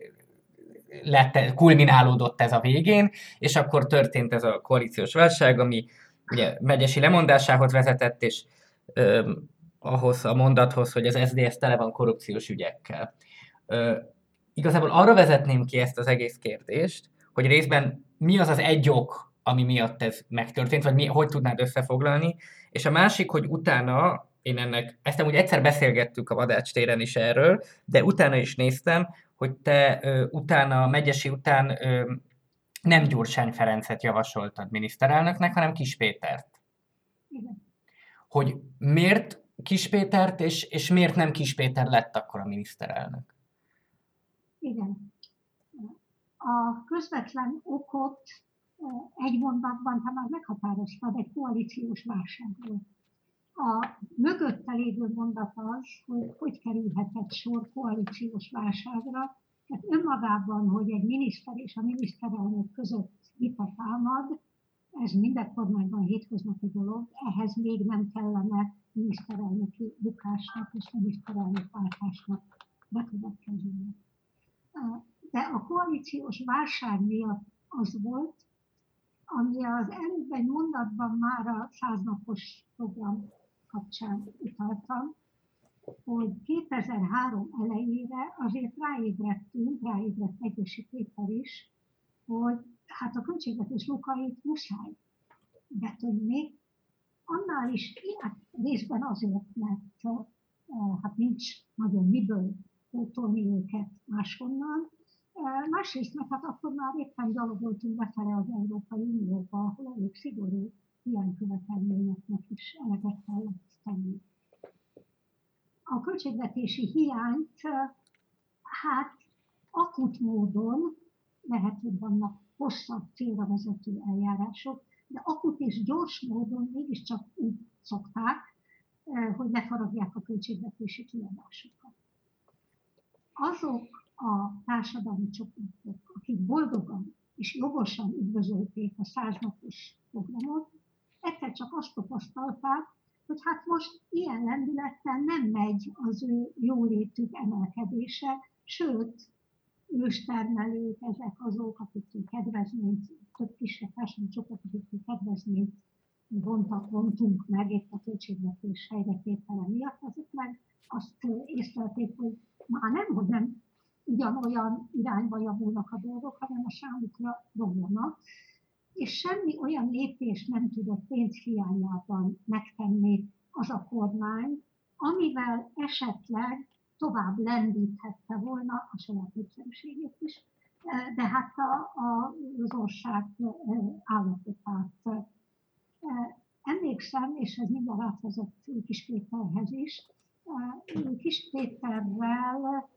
lett, kulminálódott ez a végén, és akkor történt ez a koalíciós válság, ami ugye Medgyessy lemondásához vezetett, és ö, ahhoz a mondathoz, hogy az es zé dé es tele van korrupciós ügyekkel. Ö, igazából arra vezetném ki ezt az egész kérdést, hogy részben mi az az egy ok, ami miatt ez megtörtént, vagy mi, hogy tudnád összefoglalni, és a másik, hogy utána, én ennek, ezt amúgy egyszer beszélgettük a Vadács téren is erről, de utána is néztem, hogy te ö, utána, Medgyessy után ö, nem Gyurcsány Ferencet javasoltad miniszterelnöknek, hanem Kis Pétert. Igen. Hogy miért Kis Pétert, és, és miért nem Kis Péter lett akkor a miniszterelnök? Igen. A közvetlen okot egy mondatban, ha már meghatároztad, egy koalíciós válságról. A mögötte lévő mondat az, hogy hogy kerülhetett sor koalíciós válságra. Tehát önmagában, hogy egy miniszter és a miniszterelnök között vita támad, ez minden kormányban hétköznapi dolog, ehhez még nem kellene miniszterelnöki bukásnak és miniszterelnök váltásnak bekövetkeznie. De a koalíciós válság miatt az volt, ami az előbb egy mondatban már a száznapos program kapcsán utaltam, hogy kétezer-három elejére azért ráébredtünk, ráébredt Medgyessy Péter is, hogy hát a költségvetés lukait muszáj betölteni, annál is hát részben azért, mert hát nincs nagyon miből pótolni őket máshonnan. Másrészt, mert hát akkor már éppen gyalogoltunk befele az Európai Unióba, ahol elég szigorú ilyen követelményeknek is eleget kellett tenni. A költségvetési hiányt hát akut módon, lehet, hogy vannak hosszabb célra vezető eljárások, de akut és gyors módon mégiscsak úgy szokták, hogy lefaragják a költségvetési kiadásokat. Azok a társadalmi csoportok, akik boldogan és jogosan üdvözölték a száznapos programot, egyszer csak azt tapasztalták, hogy hát most ilyen lendülettel nem megy az ő jólétük emelkedése, sőt, őstermelők, ezek azok, akiktől kedvezményt, több kisebb társadalmi csoport, akiktől kedvezményt vontak, vontunk meg itt a költségvetés helyretétele miatt, azok meg azt észlelték, hogy már nem, hogy nem ugyanolyan irányba javulnak a dolgok, hanem a számukra romlanak, és semmi olyan lépést nem tudott pénzhiányában megtenni az a kormány, amivel esetleg tovább lendíthette volna a saját népszerűségét is, de hát a, a, az ország állapotát. Emlékszem, és ez mindjárt átvezet Kis Péterhez is, Kis Péterrel,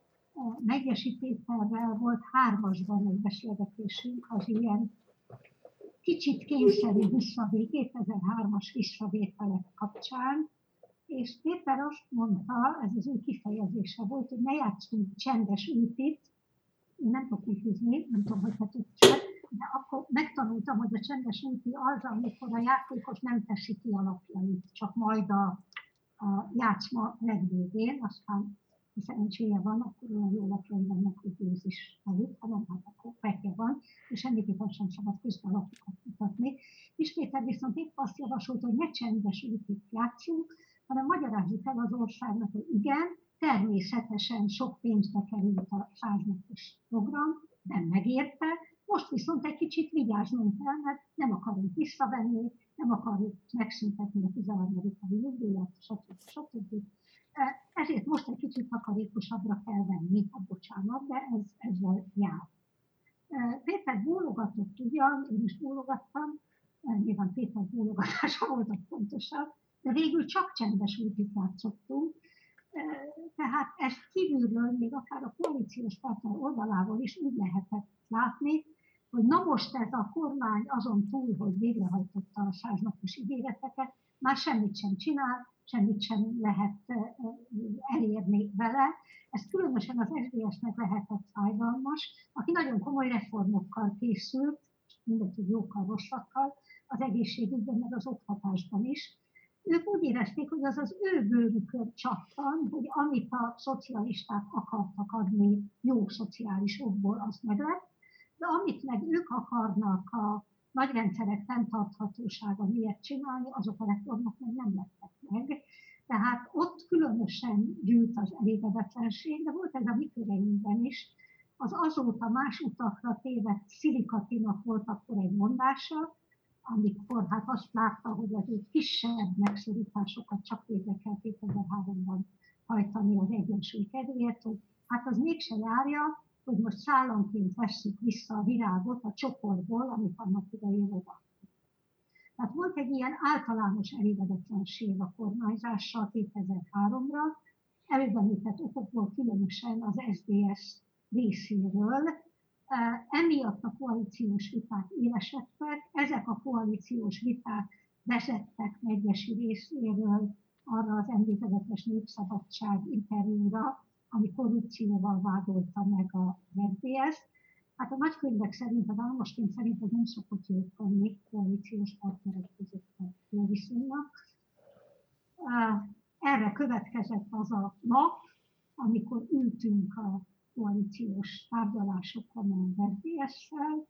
Medgyessy Péterrel volt hármasban egy beszélgetésünk az ilyen kicsit kényszerű visszavétel, kétezer-hármas visszavételek kapcsán, és Péter azt mondta, ez az ő kifejezése volt, hogy ne játszunk csendes ütit, én nem tudok ütizni, nem tudom, hogy hát sem, de akkor megtanultam, hogy a csendes üti az, amikor a játékos nem teszi ki alapjait, csak majd a, a játszma legvégén, aztán szerencséje van, akkor olyan jó lapjai vannak, hogy ősz is előtt, ha nem, hát akkor pekje van, és semmiképpen sem szabad közbelapokat mutatni. És Péter viszont épp azt javasolt, hogy ne csendes ütit játszunk, hanem magyarázzuk el az országnak, hogy igen, természetesen sok pénzbe került a száznapos program, nem megérte, most viszont egy kicsit vigyáznunk kell, mert nem akarunk visszavenni, nem akarjuk megszüntetni a tizenharmadik jövőjét, stb. stb. Ezért most egy kicsit takarékosabbra kell venni, a bocsánat, de ez, ezzel jár. Péter bólogatott ugyan, én is bólogattam, nyilván Péter bólogatása volt a fontosabb, de végül csak csendes útit játszottunk, tehát ezt kívülről még akár a koalíciós partner oldaláról is úgy lehetett látni, hogy na most ez a kormány azon túl, hogy végrehajtotta a száznapos ígéreteket, már semmit sem csinál, semmit sem lehet elérni vele. Ez különösen az es dé es-nek lehetett fájdalmas, aki nagyon komoly reformokkal készült, mindegy jókkal, rosszakkal, az egészségügyben, meg az oktatásban is. Ők úgy érezték, hogy az az ő bőrükön csattan, hogy amit a szocialisták akartak adni jó szociális okból, az meg lett, de amit meg ők akarnak a nagy rendszerek fenntarthatósága miért csinálni, azok a reformok még nem lettek meg. Tehát ott különösen gyűlt az elégedetlenség, de volt ez a mi köreinkben is. Az azóta más utakra tévedt Szilikatinak volt akkor egy mondása, amikor hát azt látta, hogy az egy kisebb megszorításokat csak végre kell kétezer-háromban hajtani az egyensúly kedvéért, hogy hát az mégse járja, hogy most szállanként vesszük vissza a virágot a csoportból, amit annak idején odaadtuk. Tehát volt egy ilyen általános elégedetlenség a kormányzással kétezer-háromra, előbemített okokból, különösen az es dé es részéről. Emiatt a koalíciós viták élesedtek, ezek a koalíciós viták vezettek Medgyessy részéről arra az emlékezetes Népszabadság interjúra, ami korrupcióval vádolta meg a es dé es-t. Hát a nagykönyvek szerint, az államosként szerint ez nem szokott jötteni koalíciós partnerek között a viszonynak. Erre következett az a nap, amikor ültünk a koalíciós tárgyalásokon a es dé es-szel,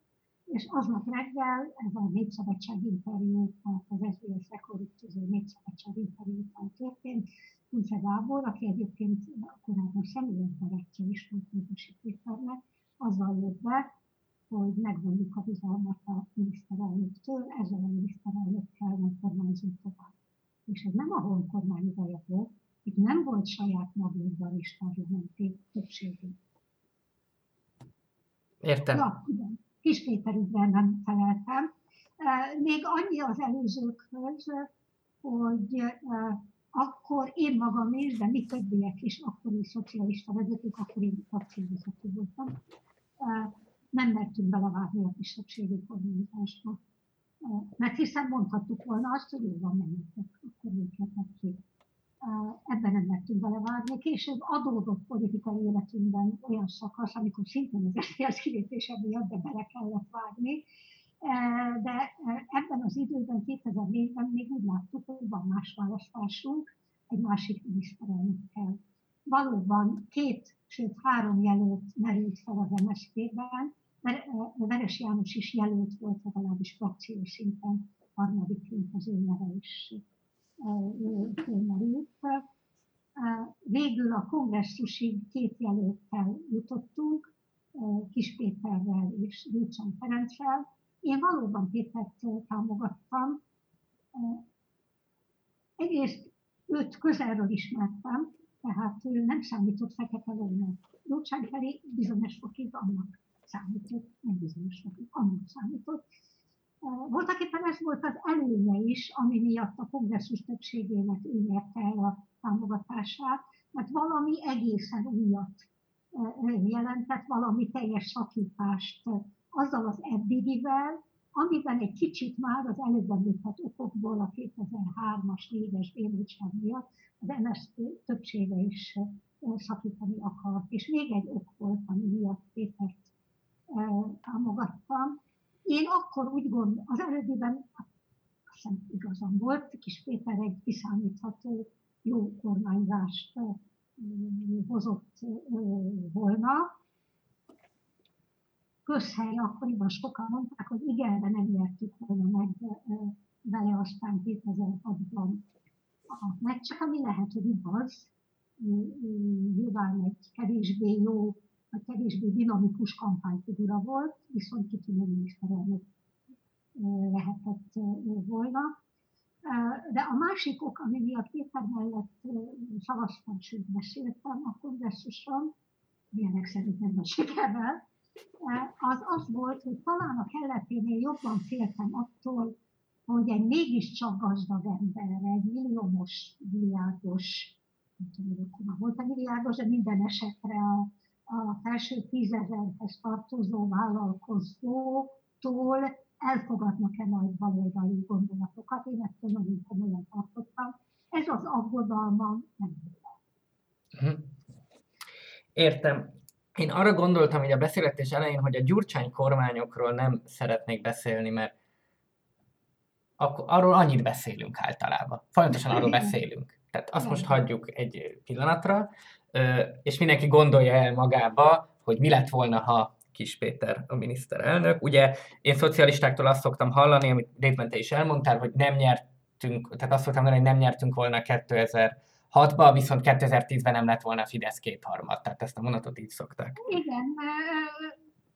és aznap reggel ez a Népszabadság interjú, az es bé es rekordítőző Népszabadság interjú után történt. Kunce Gábor, aki egyébként a korábban személyes barátja is, hogy Békési Péternek, azzal jött be, hogy megvonjuk a bizalmat a miniszterelnöktől, ezzel a miniszterelnökkel nem kormányzunk tovább. És ez nem a Horn kormány ideje volt, itt nem volt saját magukban is parlamenti többségű. Értem. Ja, igen. Kis Péter ügyben nem feleltem. Még annyi az előzőkhöz, hogy akkor én magam is, de mi többiek is, akkori szocialista vezetők, akkor én akcióvezető voltam, nem mertünk belevágni a kisebbségi kormányzásba. Mert hiszen mondhattuk volna azt, hogy jól van menjetek, akkor minket megképp. Ebben nem mertünk belevágni. Később adódott politikai életünkben olyan szakasz, amikor szintén az es zé es kilépése miatt, de bele kellett vágni. De ebben az időben, kétezer-négyben még úgy láttuk, hogy van más választásunk, egy másik miniszterelnökkel. Valóban két, sőt három jelölt merült fel az em es zé pében, mert Veres János is jelölt volt, legalábbis frakciós szinten, harmadik kint az ő neve is merült. Végül a kongresszusig két jelölttel jutottunk, Kis Péterrel és Gyurcsány Ferenccel. Én valóban Pétert támogattam. Egyrészt őt közelről ismertem, tehát ő nem számított fekete lónak. Gyurcsány felé bizonyos fokig annak számított, nem bizonyos fokig, annak számított. Voltak éppen ez volt az előnye is, ami miatt a kongresszus többségének ő nyerte el a támogatását, mert valami egészen újat jelentett, valami teljes szakítást azzal az eddigivel, amiben egy kicsit már az előbb említett okokból a kétezer-hármas négyes bérlőcsán miatt az em es zé pé többsége is szakítani akart. És még egy ok volt, ami miatt Pétert támogattam. Én akkor úgy gondolom, az előbbiben azt hiszem igazam volt, Kis Péter egy kiszámítható jó kormányzást hozott volna. Közhely akkoriban sokan mondták, hogy igen, de nem nyertük volna meg vele aztán kétezer-hatban a meccset, ami lehet, hogy igaz. Nyilván egy kevésbé jó, vagy kevésbé dinamikus kampányfigura volt, viszont kitűnő miniszterelnök lehetett volna. De a másik ok, ami miatt Péter mellett szavaztam, sőt beszéltem a kongresszuson, ilyenek szerint nem a sikerrel, az az volt, hogy talán a kelleténél jobban féltem attól, hogy egy mégiscsak gazdag ember, egy milliómos, milliárdos, nem tudom, hogy volt a milliárdos, de minden esetre a, a felső tízezerhez tartozó vállalkozótól elfogadnak-e majd valójában gondolatokat. Én ettől nagyon komolyan tartottam. Ez az aggodalmam nem volt. Értem. Én arra gondoltam, hogy a beszélgetés elején, hogy a Gyurcsány kormányokról nem szeretnék beszélni, mert akkor arról annyit beszélünk általában. Folyamatosan arról beszélünk. Tehát azt most hagyjuk egy pillanatra, és mindenki gondolja el magába, hogy mi lett volna, ha Kis Péter a miniszterelnök. Ugye én szocialistáktól azt szoktam hallani, amit részben te is elmondtál, hogy nem nyertünk, tehát azt szoktam mondani, hogy nem nyertünk volna kétezer-hatban, viszont kétezer-tízben nem lett volna a Fidesz kétharmad, tehát ezt a mondatot így szokták. Igen,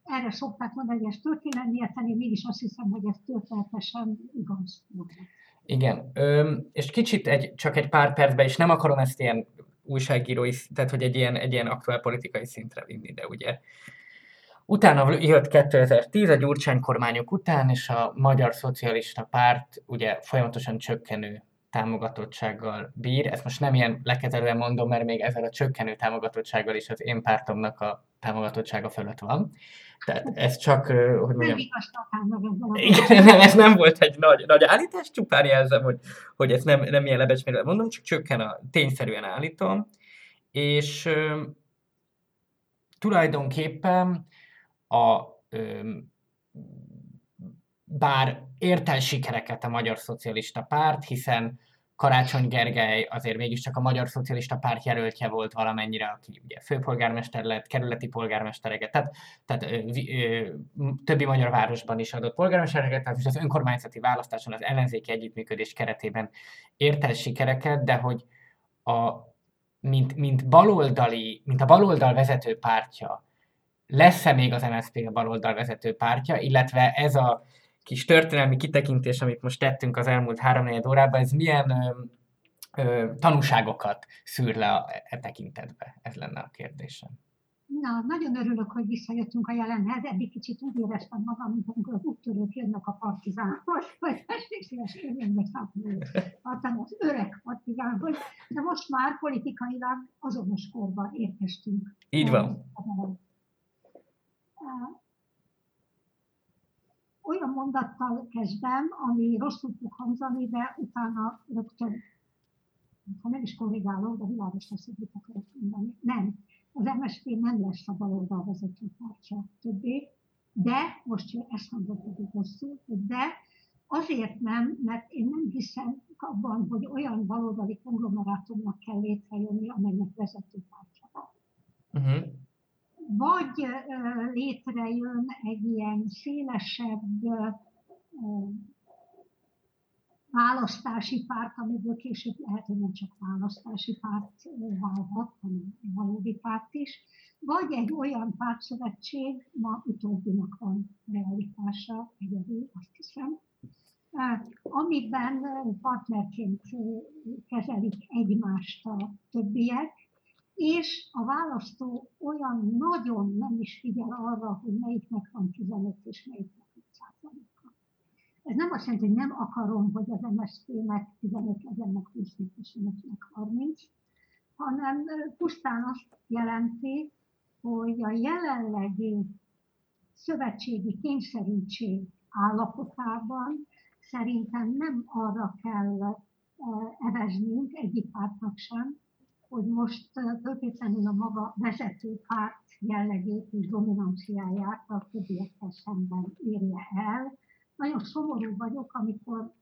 erre szokták mondani, hogy ez történelmi, én mégis azt hiszem, hogy ez történetesen igaz. Igen, és kicsit egy, csak egy pár percben, és nem akarom ezt ilyen újságírói, tehát hogy egy ilyen, egy ilyen aktuál politikai szintre vinni, de ugye. Utána jött kétezer-tíz, a Gyurcsány kormányok után, és a Magyar Szocialista Párt ugye folyamatosan csökkenő támogatottsággal bír. Ezt most nem ilyen lekezelően mondom, mert még ezzel a csökkenő támogatottsággal is az én pártomnak a támogatottsága fölött van. Tehát ez csak, hogy mondjam... Igen, nem, ez nem volt egy nagy, nagy állítás, csupán jelzem, hogy, hogy ezt nem, nem ilyen lebecsmérve mondom, csak csökken a... tényszerűen állítom. És ö, tulajdonképpen a... Ö, bár ért el sikereket a Magyar Szocialista Párt, hiszen Karácsony Gergely azért mégiscsak a Magyar Szocialista Párt jelöltje volt valamennyire, aki ugye főpolgármester lett, kerületi polgármestereket, tehát, tehát ö, ö, többi magyar városban is adott polgármestereket, tehát az önkormányzati választáson az ellenzéki együttműködés keretében ért el sikereket, de hogy a, mint, mint, baloldali, mint a baloldal vezető pártja, lesz-e még az em es zé pé a baloldal vezető pártja, illetve ez a kis történelmi kitekintés, amit most tettünk az elmúlt három-négy órában, ez milyen ö, ö, tanúságokat szűr le a, e tekintetbe? Ez lenne a kérdésem. Na, nagyon örülök, hogy visszajöttünk a jelenhez. Eddig kicsit úgy éreztem magam, mint amikor az úttörők jönnek a partizánhoz, vagy tessék szíves érvénybe tartani az öreg partizánhoz, de most már politikailag azonos korban érkeztünk. Így van. Olyan mondattal kezdem, ami rosszul fog hangzani, de utána rögtön, ha nem is korrigálom, de világos lesz, hogy mit akarok mondani. Nem, az em es zé pé nem lesz a baloldal vezető pártja többé, de most jön, ezt hangzottuk rosszul, de azért nem, mert én nem hiszem abban, hogy olyan baloldali konglomerátumnak kell létrejönni, amelynek vezető pártja van. Uh-huh. Vagy létrejön egy ilyen szélesebb választási párt, amiből később lehet, hogy nem csak választási párt válhat, hanem valódi párt is, vagy egy olyan pártszövetség, ma utóbbinak van realitása, egyedül, azt hiszem, amiben partnerként kezelik egymást a többiek, és a választó olyan nagyon nem is figyel arra, hogy melyiknek van tizenöt és melyiknek húsz százaléka. Ez nem azt jelenti, hogy nem akarom, hogy az em es zé pének tizenöt legyen, húsznak és harminc, hanem pusztán azt jelenti, hogy a jelenlegi szövetségi kényszerűség állapotában szerintem nem arra kell eveznünk egyik pártnak sem, hogy most tulajdonképpen a maga vezető párt jellegét és dominanciáját a többiekkel szemben érje el. Nagyon szomorú vagyok, amikor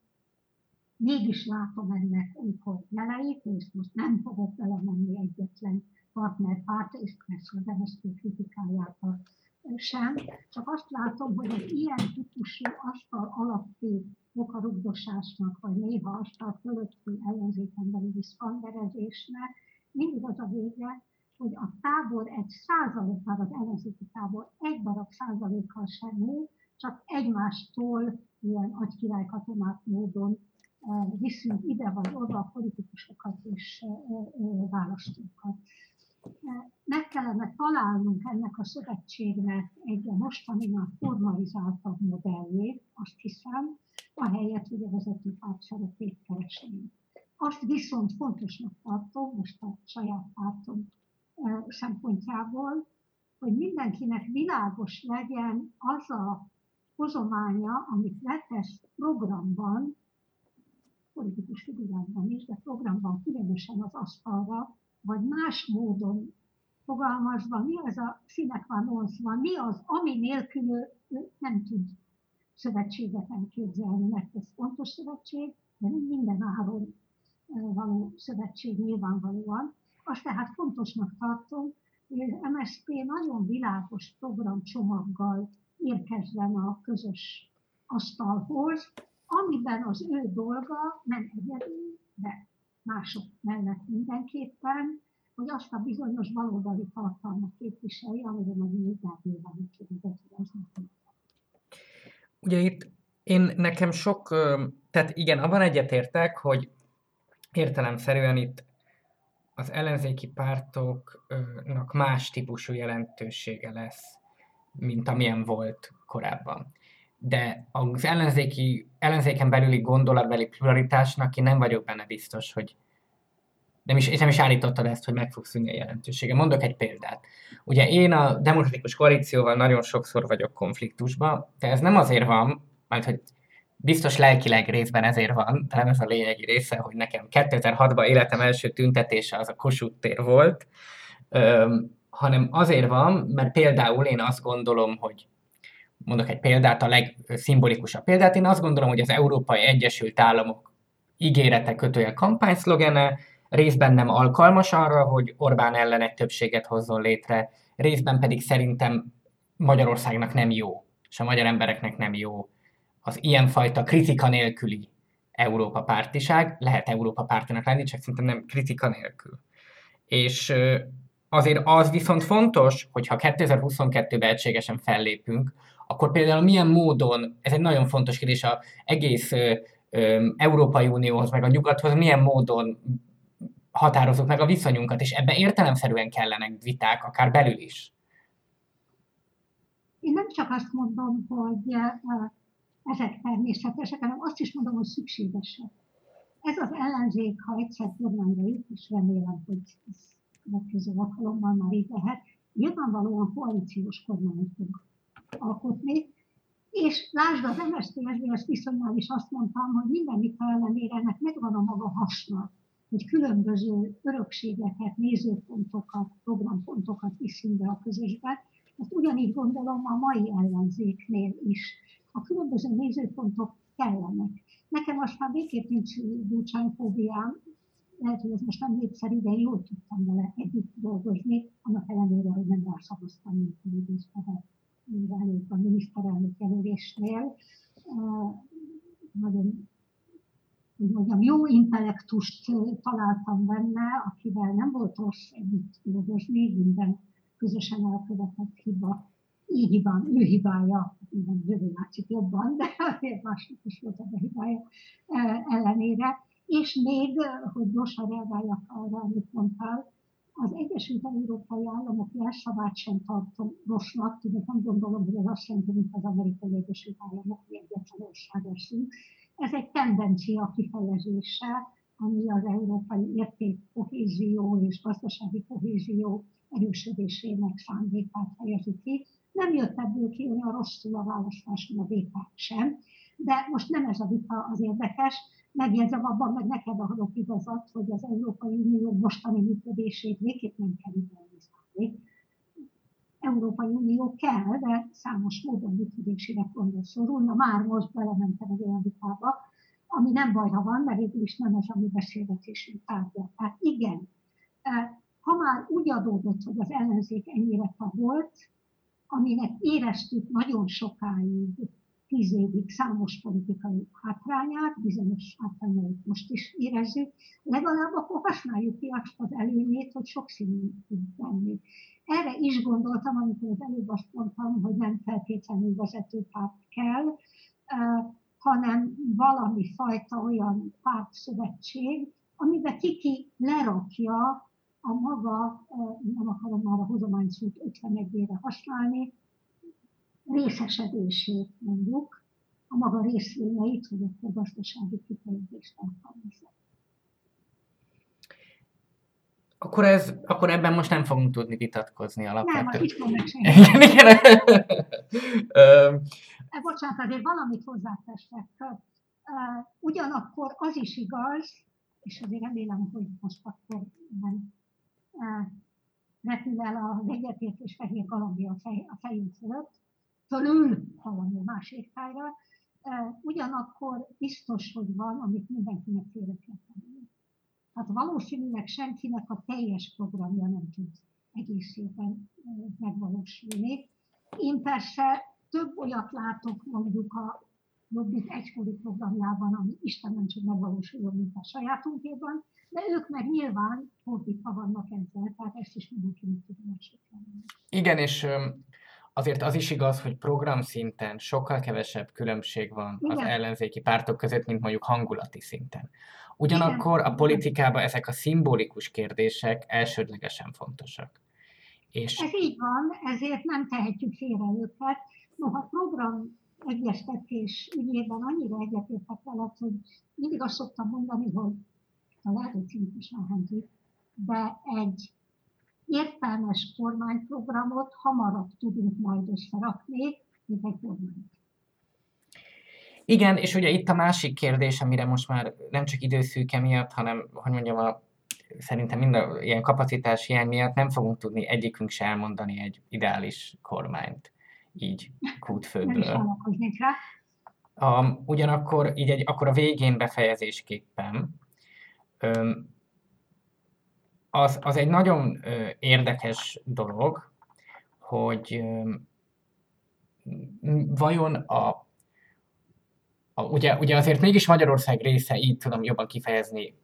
mégis látom ennek olykor jeleit, és most nem fogok belemenni egyetlen partnerpártra, és persze az em es zé pé kritikáját sem. Csak azt látom, hogy az ilyen típusú asztal alatti bokarugdosásnak, vagy néha asztal fölötti ellenzéken belüli szpanderezésnek mindig az a vége, hogy a tábor egy százalékkal, az ellenzéki tábor egy darab százalékkal sem él, csak egymástól ilyen agykirály katonák módon viszünk ide vagy oda a politikusokat és választókat. Meg kellene találnunk ennek a szövetségnek egy a mostaninál formalizáltabb modelljét, azt hiszem, ahelyett, hogy a vezető párt szerepét keresünk. Azt viszont fontosnak tartom, most a saját pártom szempontjából, hogy mindenkinek világos legyen az a hozománya, amit letesz programban, politikus figurában is, de programban különösen az asztalra, vagy más módon fogalmazva, mi az a színek már vonzva, mi az, ami nélkül ő nem tud szövetséget elképzelni, mert ez fontos szövetség, de nem minden áron való szövetség nyilvánvalóan. Azt tehát fontosnak tartom, hogy az em es zé pé nagyon világos programcsomaggal érkezzen a közös asztalhoz, amiben az ő dolga nem egyedül, de mások mellett mindenképpen, hogy azt a bizonyos baloldali tartalmat képviselje, amire majd minden nyilván kérdezni. Ugye itt én nekem sok, tehát igen, abban egyetértek, hogy értelemszerűen itt az ellenzéki pártoknak más típusú jelentősége lesz, mint amilyen volt korábban. De az ellenzéki, ellenzéken belüli gondolatbeli pluralitásnak én nem vagyok benne biztos, hogy nem is, és nem is állítottad ezt, hogy meg fog szűnni a jelentősége. Mondok egy példát. Ugye én a Demokratikus Koalícióval nagyon sokszor vagyok konfliktusban, de ez nem azért van, majd hogy biztos lelkileg részben ezért van, talán ez a lényegi része, hogy nekem kétezer-hatban életem első tüntetése az a Kossuth tér volt, öm, hanem azért van, mert például én azt gondolom, hogy mondok egy példát, a legszimbolikusabb példát, én azt gondolom, hogy az Európai Egyesült Államok ígérete kötője kampányszlogene, részben nem alkalmas arra, hogy Orbán ellen egy többséget hozzon létre, részben pedig szerintem Magyarországnak nem jó, és a magyar embereknek nem jó az ilyenfajta kritika nélküli Európa pártiság. Lehet Európa pártinak lenni, csak szerintem nem kritika nélkül. És azért az viszont fontos, hogyha kétezer-huszonkettőben egységesen fellépünk, akkor például milyen módon, ez egy nagyon fontos kérdés, az egész Európai Unióhoz, meg a nyugathoz milyen módon határozzuk meg a viszonyunkat, és ebben értelemszerűen kellenek viták, akár belül is. Én nem csak azt mondom, hogy ezek természetesek, hanem azt is mondom, hogy szükségesek. Ez az ellenzék, ha egyszer kormányra jut, és remélem, hogy ez következő alkalommal már így lehet, nyilvánvalóan koalíciós kormányt fog alkotni, és lásd az em es zé pé es zé-es viszonynál is azt mondtam, hogy mindenmit ellenére ennek megvan a maga hasna, hogy különböző örökségeket, nézőpontokat, programpontokat viszünk be a közösbe. Ezt ugyanígy gondolom a mai ellenzéknél is. A különböző nézőpontok kellenek. Nekem most már végképp nincs gyurcsányfóbiám, lehet, hogy ez most nem népszerű, de jól tudtam vele együtt dolgozni, annak ellenére, hogy nem rászavaztam, mint a miniszterelnök, mivel a miniszterelnök jelölésnél. Nagyon, hogy mondjam, jó intellektust találtam benne, akivel nem volt rossz együtt dolgozni, minden közösen elkövetett hiba. Így hibán, ő hibája, minden jövő látszik jobban, de azért másnak is volt a hibája ellenére. És még, hogy gyorsan reagáljak arra, amit mondtál, az Egyesült Európai Államok jelszavát sem tartom rossznak, tudod, nem gondolom, hogy az azt jelenti, mint az Amerikai Egyesült Államok, hogy egyetlen ország esünk. Ez egy tendencia kifejezése, ami az európai érték kohézió és gazdasági kohézió erősödésének szándékát fejezi ki. Nem jött ebből ki olyan rosszul a választáson a vétát sem, de most nem ez a vita az érdekes. Megjegyzem abban, meg neked adok igazat, hogy az Európai Unió mostani működését végképp nem kell idealizálni. Európai Unió kell, de számos módon működési reformra szorulna. Már most belementem egy olyan vitába, ami nem baj, ha van, mert végül is nem ez a mi beszélgetésünk tárgya. Tehát igen, ha már úgy adódott, hogy az ellenzék ennyire volt, aminek éreztük nagyon sokáig, tíz évig számos politikai hátrányát, bizonyos hátrányait most is érezzük, legalább akkor használjuk ki azt az előnyét, hogy sokszínű lenni. Erre is gondoltam, amikor az előbb azt mondtam, hogy nem feltétlenül vezető párt kell, hanem valami fajta olyan pártszövetség, amiben kiki lerakja a maga, nem akarom már a hozomány szót ötvenegyére használni, részesedését mondjuk, a maga részvényeit, hogy a gazdasági kifejezést alkalmazzák. Akkor, ez, akkor ebben most nem fogunk tudni vitatkozni alapvetően. Nem, itt fognak senki. Igen, bocsánat, azért valamit hozzáteszek. Ugyanakkor az is igaz, és azért remélem, hogy most akkor nem repül el a egyetértés fehér galambja a, fej, a fejünk fölött, fölül valami más értályra, ugyanakkor biztos, hogy van, amit mindenkinek félre kell tenni. Hát valószínűleg senkinek a teljes programja nem tud egészében megvalósulni. Én persze több olyat látok mondjuk a Jobbik egykori programjában, ami Isten nem csak megvalósuljon, mint a sajátunkéban, de ők meg nyilván fordítva vannak ezzel, tehát ezt is mindenkinek tudom esetlenül. Igen, és azért az is igaz, hogy programszinten sokkal kevesebb különbség van igen. Az ellenzéki pártok között, mint mondjuk hangulati szinten. Ugyanakkor a politikában ezek a szimbolikus kérdések elsődlegesen fontosak. És ez így van, ezért nem tehetjük félre őket. Noha program egyeztetés ügyében annyira egyetértek veled, hogy mindig azt szoktam mondani, hogy a lehető cinikusan hangzik, de egy értelmes kormányprogramot hamarabb tudunk majd összerakni, mint egy kormány. Igen, és ugye itt a másik kérdés, amire most már nem csak időszűke miatt, hanem, hogy mondjam, a, szerintem minden ilyen kapacitás hiány miatt nem fogunk tudni egyikünk se elmondani egy ideális kormányt, így kútfőből. Nem is Um, ugyanakkor így egy, akkor a végén befejezésképpen um, az, az egy nagyon uh, érdekes dolog, hogy um, vajon a, a ugye, ugye azért mégis Magyarország része, így tudom jobban kifejezni, uh,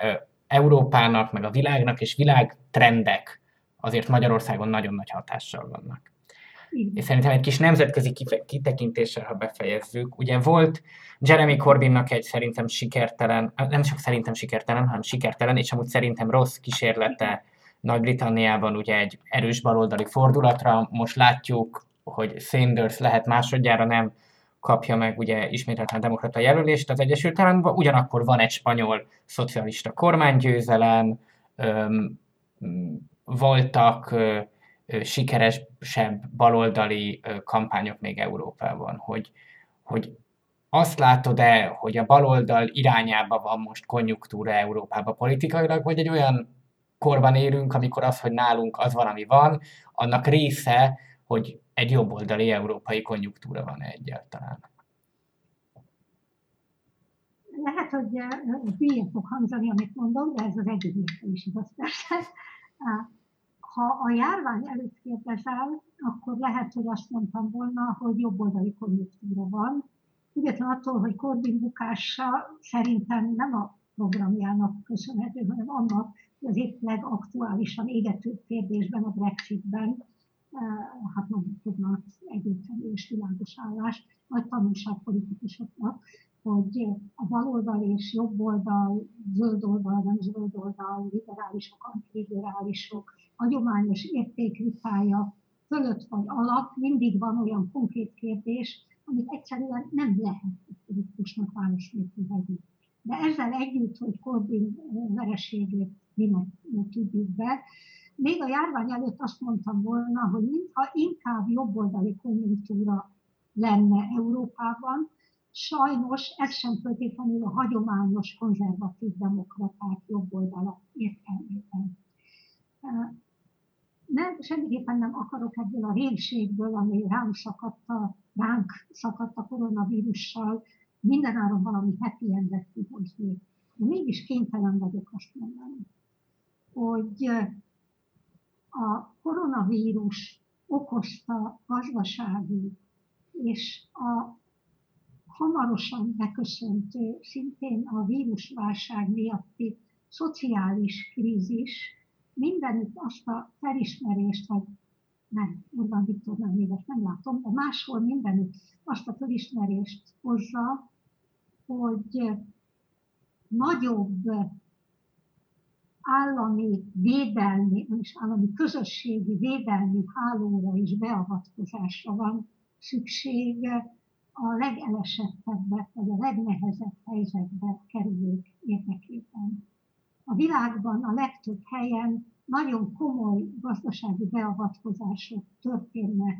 Európának, meg a világnak, és világtrendek azért Magyarországon nagyon nagy hatással vannak. És szerintem egy kis nemzetközi kitekintéssel, ha befejezzük, ugye volt Jeremy Corbynnak egy szerintem sikertelen, nem csak szerintem sikertelen, hanem sikertelen, és amúgy szerintem rossz kísérlete Nagy-Britanniában ugye egy erős baloldali fordulatra. Most látjuk, hogy Sanders lehet másodjára nem kapja meg ugye ismételten demokrata jelölést az Egyesült Államokban, ugyanakkor van egy spanyol szocialista kormánygyőzelem, öm, voltak ö, sikeresebb baloldali kampányok még Európában, hogy, hogy azt látod-e, hogy a baloldal irányába van most konjunktúra Európába politikailag, vagy egy olyan korban élünk, amikor az, hogy nálunk az valami van, annak része, hogy egy jobboldali európai konjunktúra van egyáltalán. Lehet, hogy bíjén fog hangzani, amit mondom, de ez az egyik része is igaz. Ha a járvány előtt kérdezel, akkor lehet, hogy azt mondtam volna, hogy jobboldali konjunktúra van. Független attól, hogy Corbyn bukása szerintem nem a programjának köszönhető, hanem annak, hogy az épp legaktuálisan égető kérdésben, a Brexitben, hát nem tudnak egyértelmű és világos állást, nagy tanulságpolitikusoknak, hogy a baloldal és jobboldal, zöldoldal, nem zöldoldal, liberálisok, antiliberálisok, hagyományos értékvitája fölött vagy alatt mindig van olyan konkrét kérdés, amit egyszerűen nem lehet politikusnak válaszolni vegyük. De ezzel együtt, hogy Corbyn vereségét minek tudjuk be, még a járvány előtt azt mondtam volna, hogy mintha inkább jobboldali konjunktúra lenne Európában, sajnos ez sem feltétlenül a hagyományos konzervatív demokraták jobboldala értelmében. Nem, semmiképpen nem akarok ebből a rémségből, ami ránk szakadt a, ránk szakadt a koronavírussal, mindenáron valami happy endet kihozni. De mégis kénytelen vagyok azt mondani, hogy a koronavírus okozta gazdasági és a hamarosan beköszöntő, szintén a vírusválság miatti szociális krízis mindenütt azt a felismerést, vagy nem, Orbán Viktor nem évet, nem látom, de máshol mindenütt azt a felismerést hozza, hogy nagyobb állami védelmi, nem is állami közösségi védelmi hálóra és beavatkozásra van szükség a legelesettebbek, vagy a legnehezebb helyzetbe kerülők érdekében. A világban a legtöbb helyen nagyon komoly gazdasági beavatkozások történnek,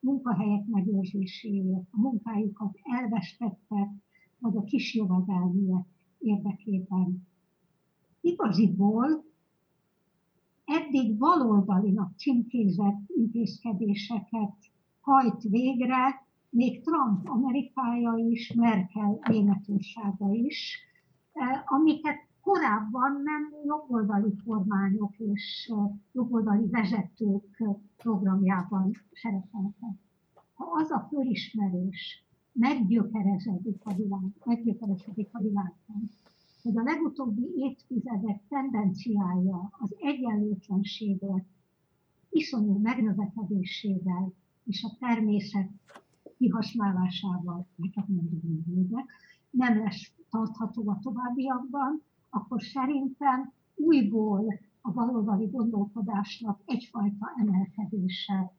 munkahelyek megőrzéséért, a munkájukat elvesztettek, vagy a kis jövedelműek érdekében. Igaziból eddig baloldalinak címkézett intézkedéseket hajt végre, még Trump Amerikája is, Merkel Németországa is, amiket korábban nem jobboldali kormányok és jobboldali vezetők programjában szerepeltek. Ha az a fölismerés meggyökerezedik a, világ, meggyökerezedik a világban, hogy a legutóbbi évtizedek tendenciája az egyenlőtlenségek iszonyú megnövekedésével és a természet kihasználásával, neked mondom, hogy nem lesz tartható a továbbiakban, akkor szerintem újból a baloldali gondolkodásnak egyfajta emelkedése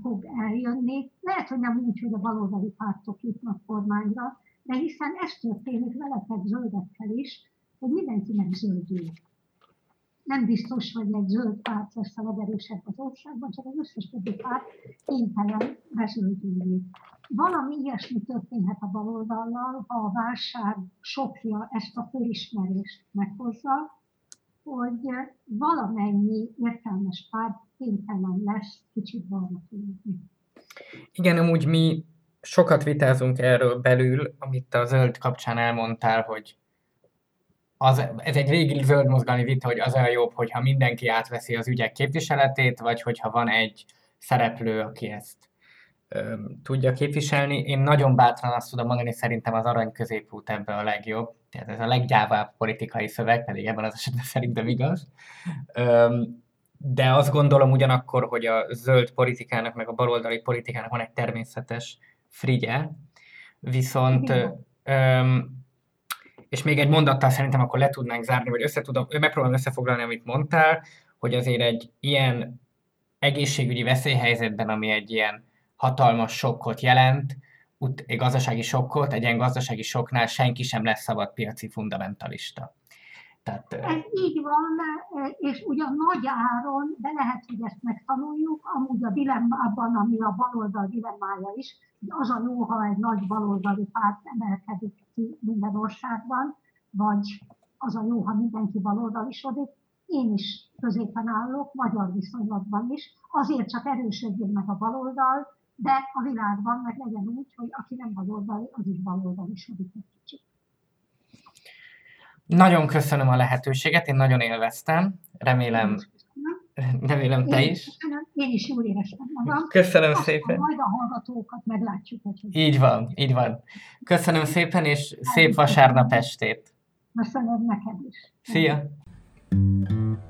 fog eljönni. Lehet, hogy nem úgy, hogy a baloldali pártok jutnak kormányra, de hiszen ez történik veletek zöldekkel is, hogy mindenki megzöldül. Nem biztos, hogy egy zöld párt lesz a legerősebb az országban, csak az összes többi párt kénytelen bezöldülni. Valami ilyesmi történhet a baloldallal, ha a válság sokja ezt a fölismerést meghozza, hogy valamennyi értelmes párt kénytelen lesz kicsit balra tűnni. Igen, amúgy mi sokat vitázunk erről belül, amit a zöld kapcsán elmondtál, hogy az, ez egy régi zöld mozgalmi vita, hogy az olyan jobb, hogyha mindenki átveszi az ügyek képviseletét, vagy hogyha van egy szereplő, aki ezt ö, tudja képviselni. Én nagyon bátran azt tudom mondani, szerintem az arany középút ebben a legjobb. Tehát ez a leggyávább politikai szöveg, pedig ebben az esetben szerintem igaz. Ö, de azt gondolom ugyanakkor, hogy a zöld politikának, meg a baloldali politikának van egy természetes frigye. Viszont... Ö, és még egy mondattal szerintem akkor le tudnánk zárni, vagy összetudom, megpróbálom összefoglalni, amit mondtál, hogy azért egy ilyen egészségügyi veszélyhelyzetben, ami egy ilyen hatalmas sokkot jelent, egy gazdasági sokkot, egy ilyen gazdasági sokknál senki sem lesz szabad piaci fundamentalista. Tehát, ez így van, és ugyan nagy áron, de lehet, hogy ezt megtanuljuk, amúgy a dilemmában, ami a baloldal dilemmája is, az a jó, ha egy nagy baloldali párt emelkedik ki minden országban, vagy az a jó, ha mindenki baloldalisodik. Én is középen állok, magyar viszonylatban is, azért csak erősödjön meg a baloldal, de a világban meg legyen úgy, hogy aki nem baloldali, az is baloldalisodik egy kicsit. Nagyon köszönöm a lehetőséget, én nagyon élveztem, remélem, remélem te is. Köszönöm, én is jól éreztem magam. Köszönöm aztán szépen. Majd a hallgatókat meglátjuk. Így van, így van. Köszönöm szépen, és szép vasárnap estét. Köszönöm neked is. Szia!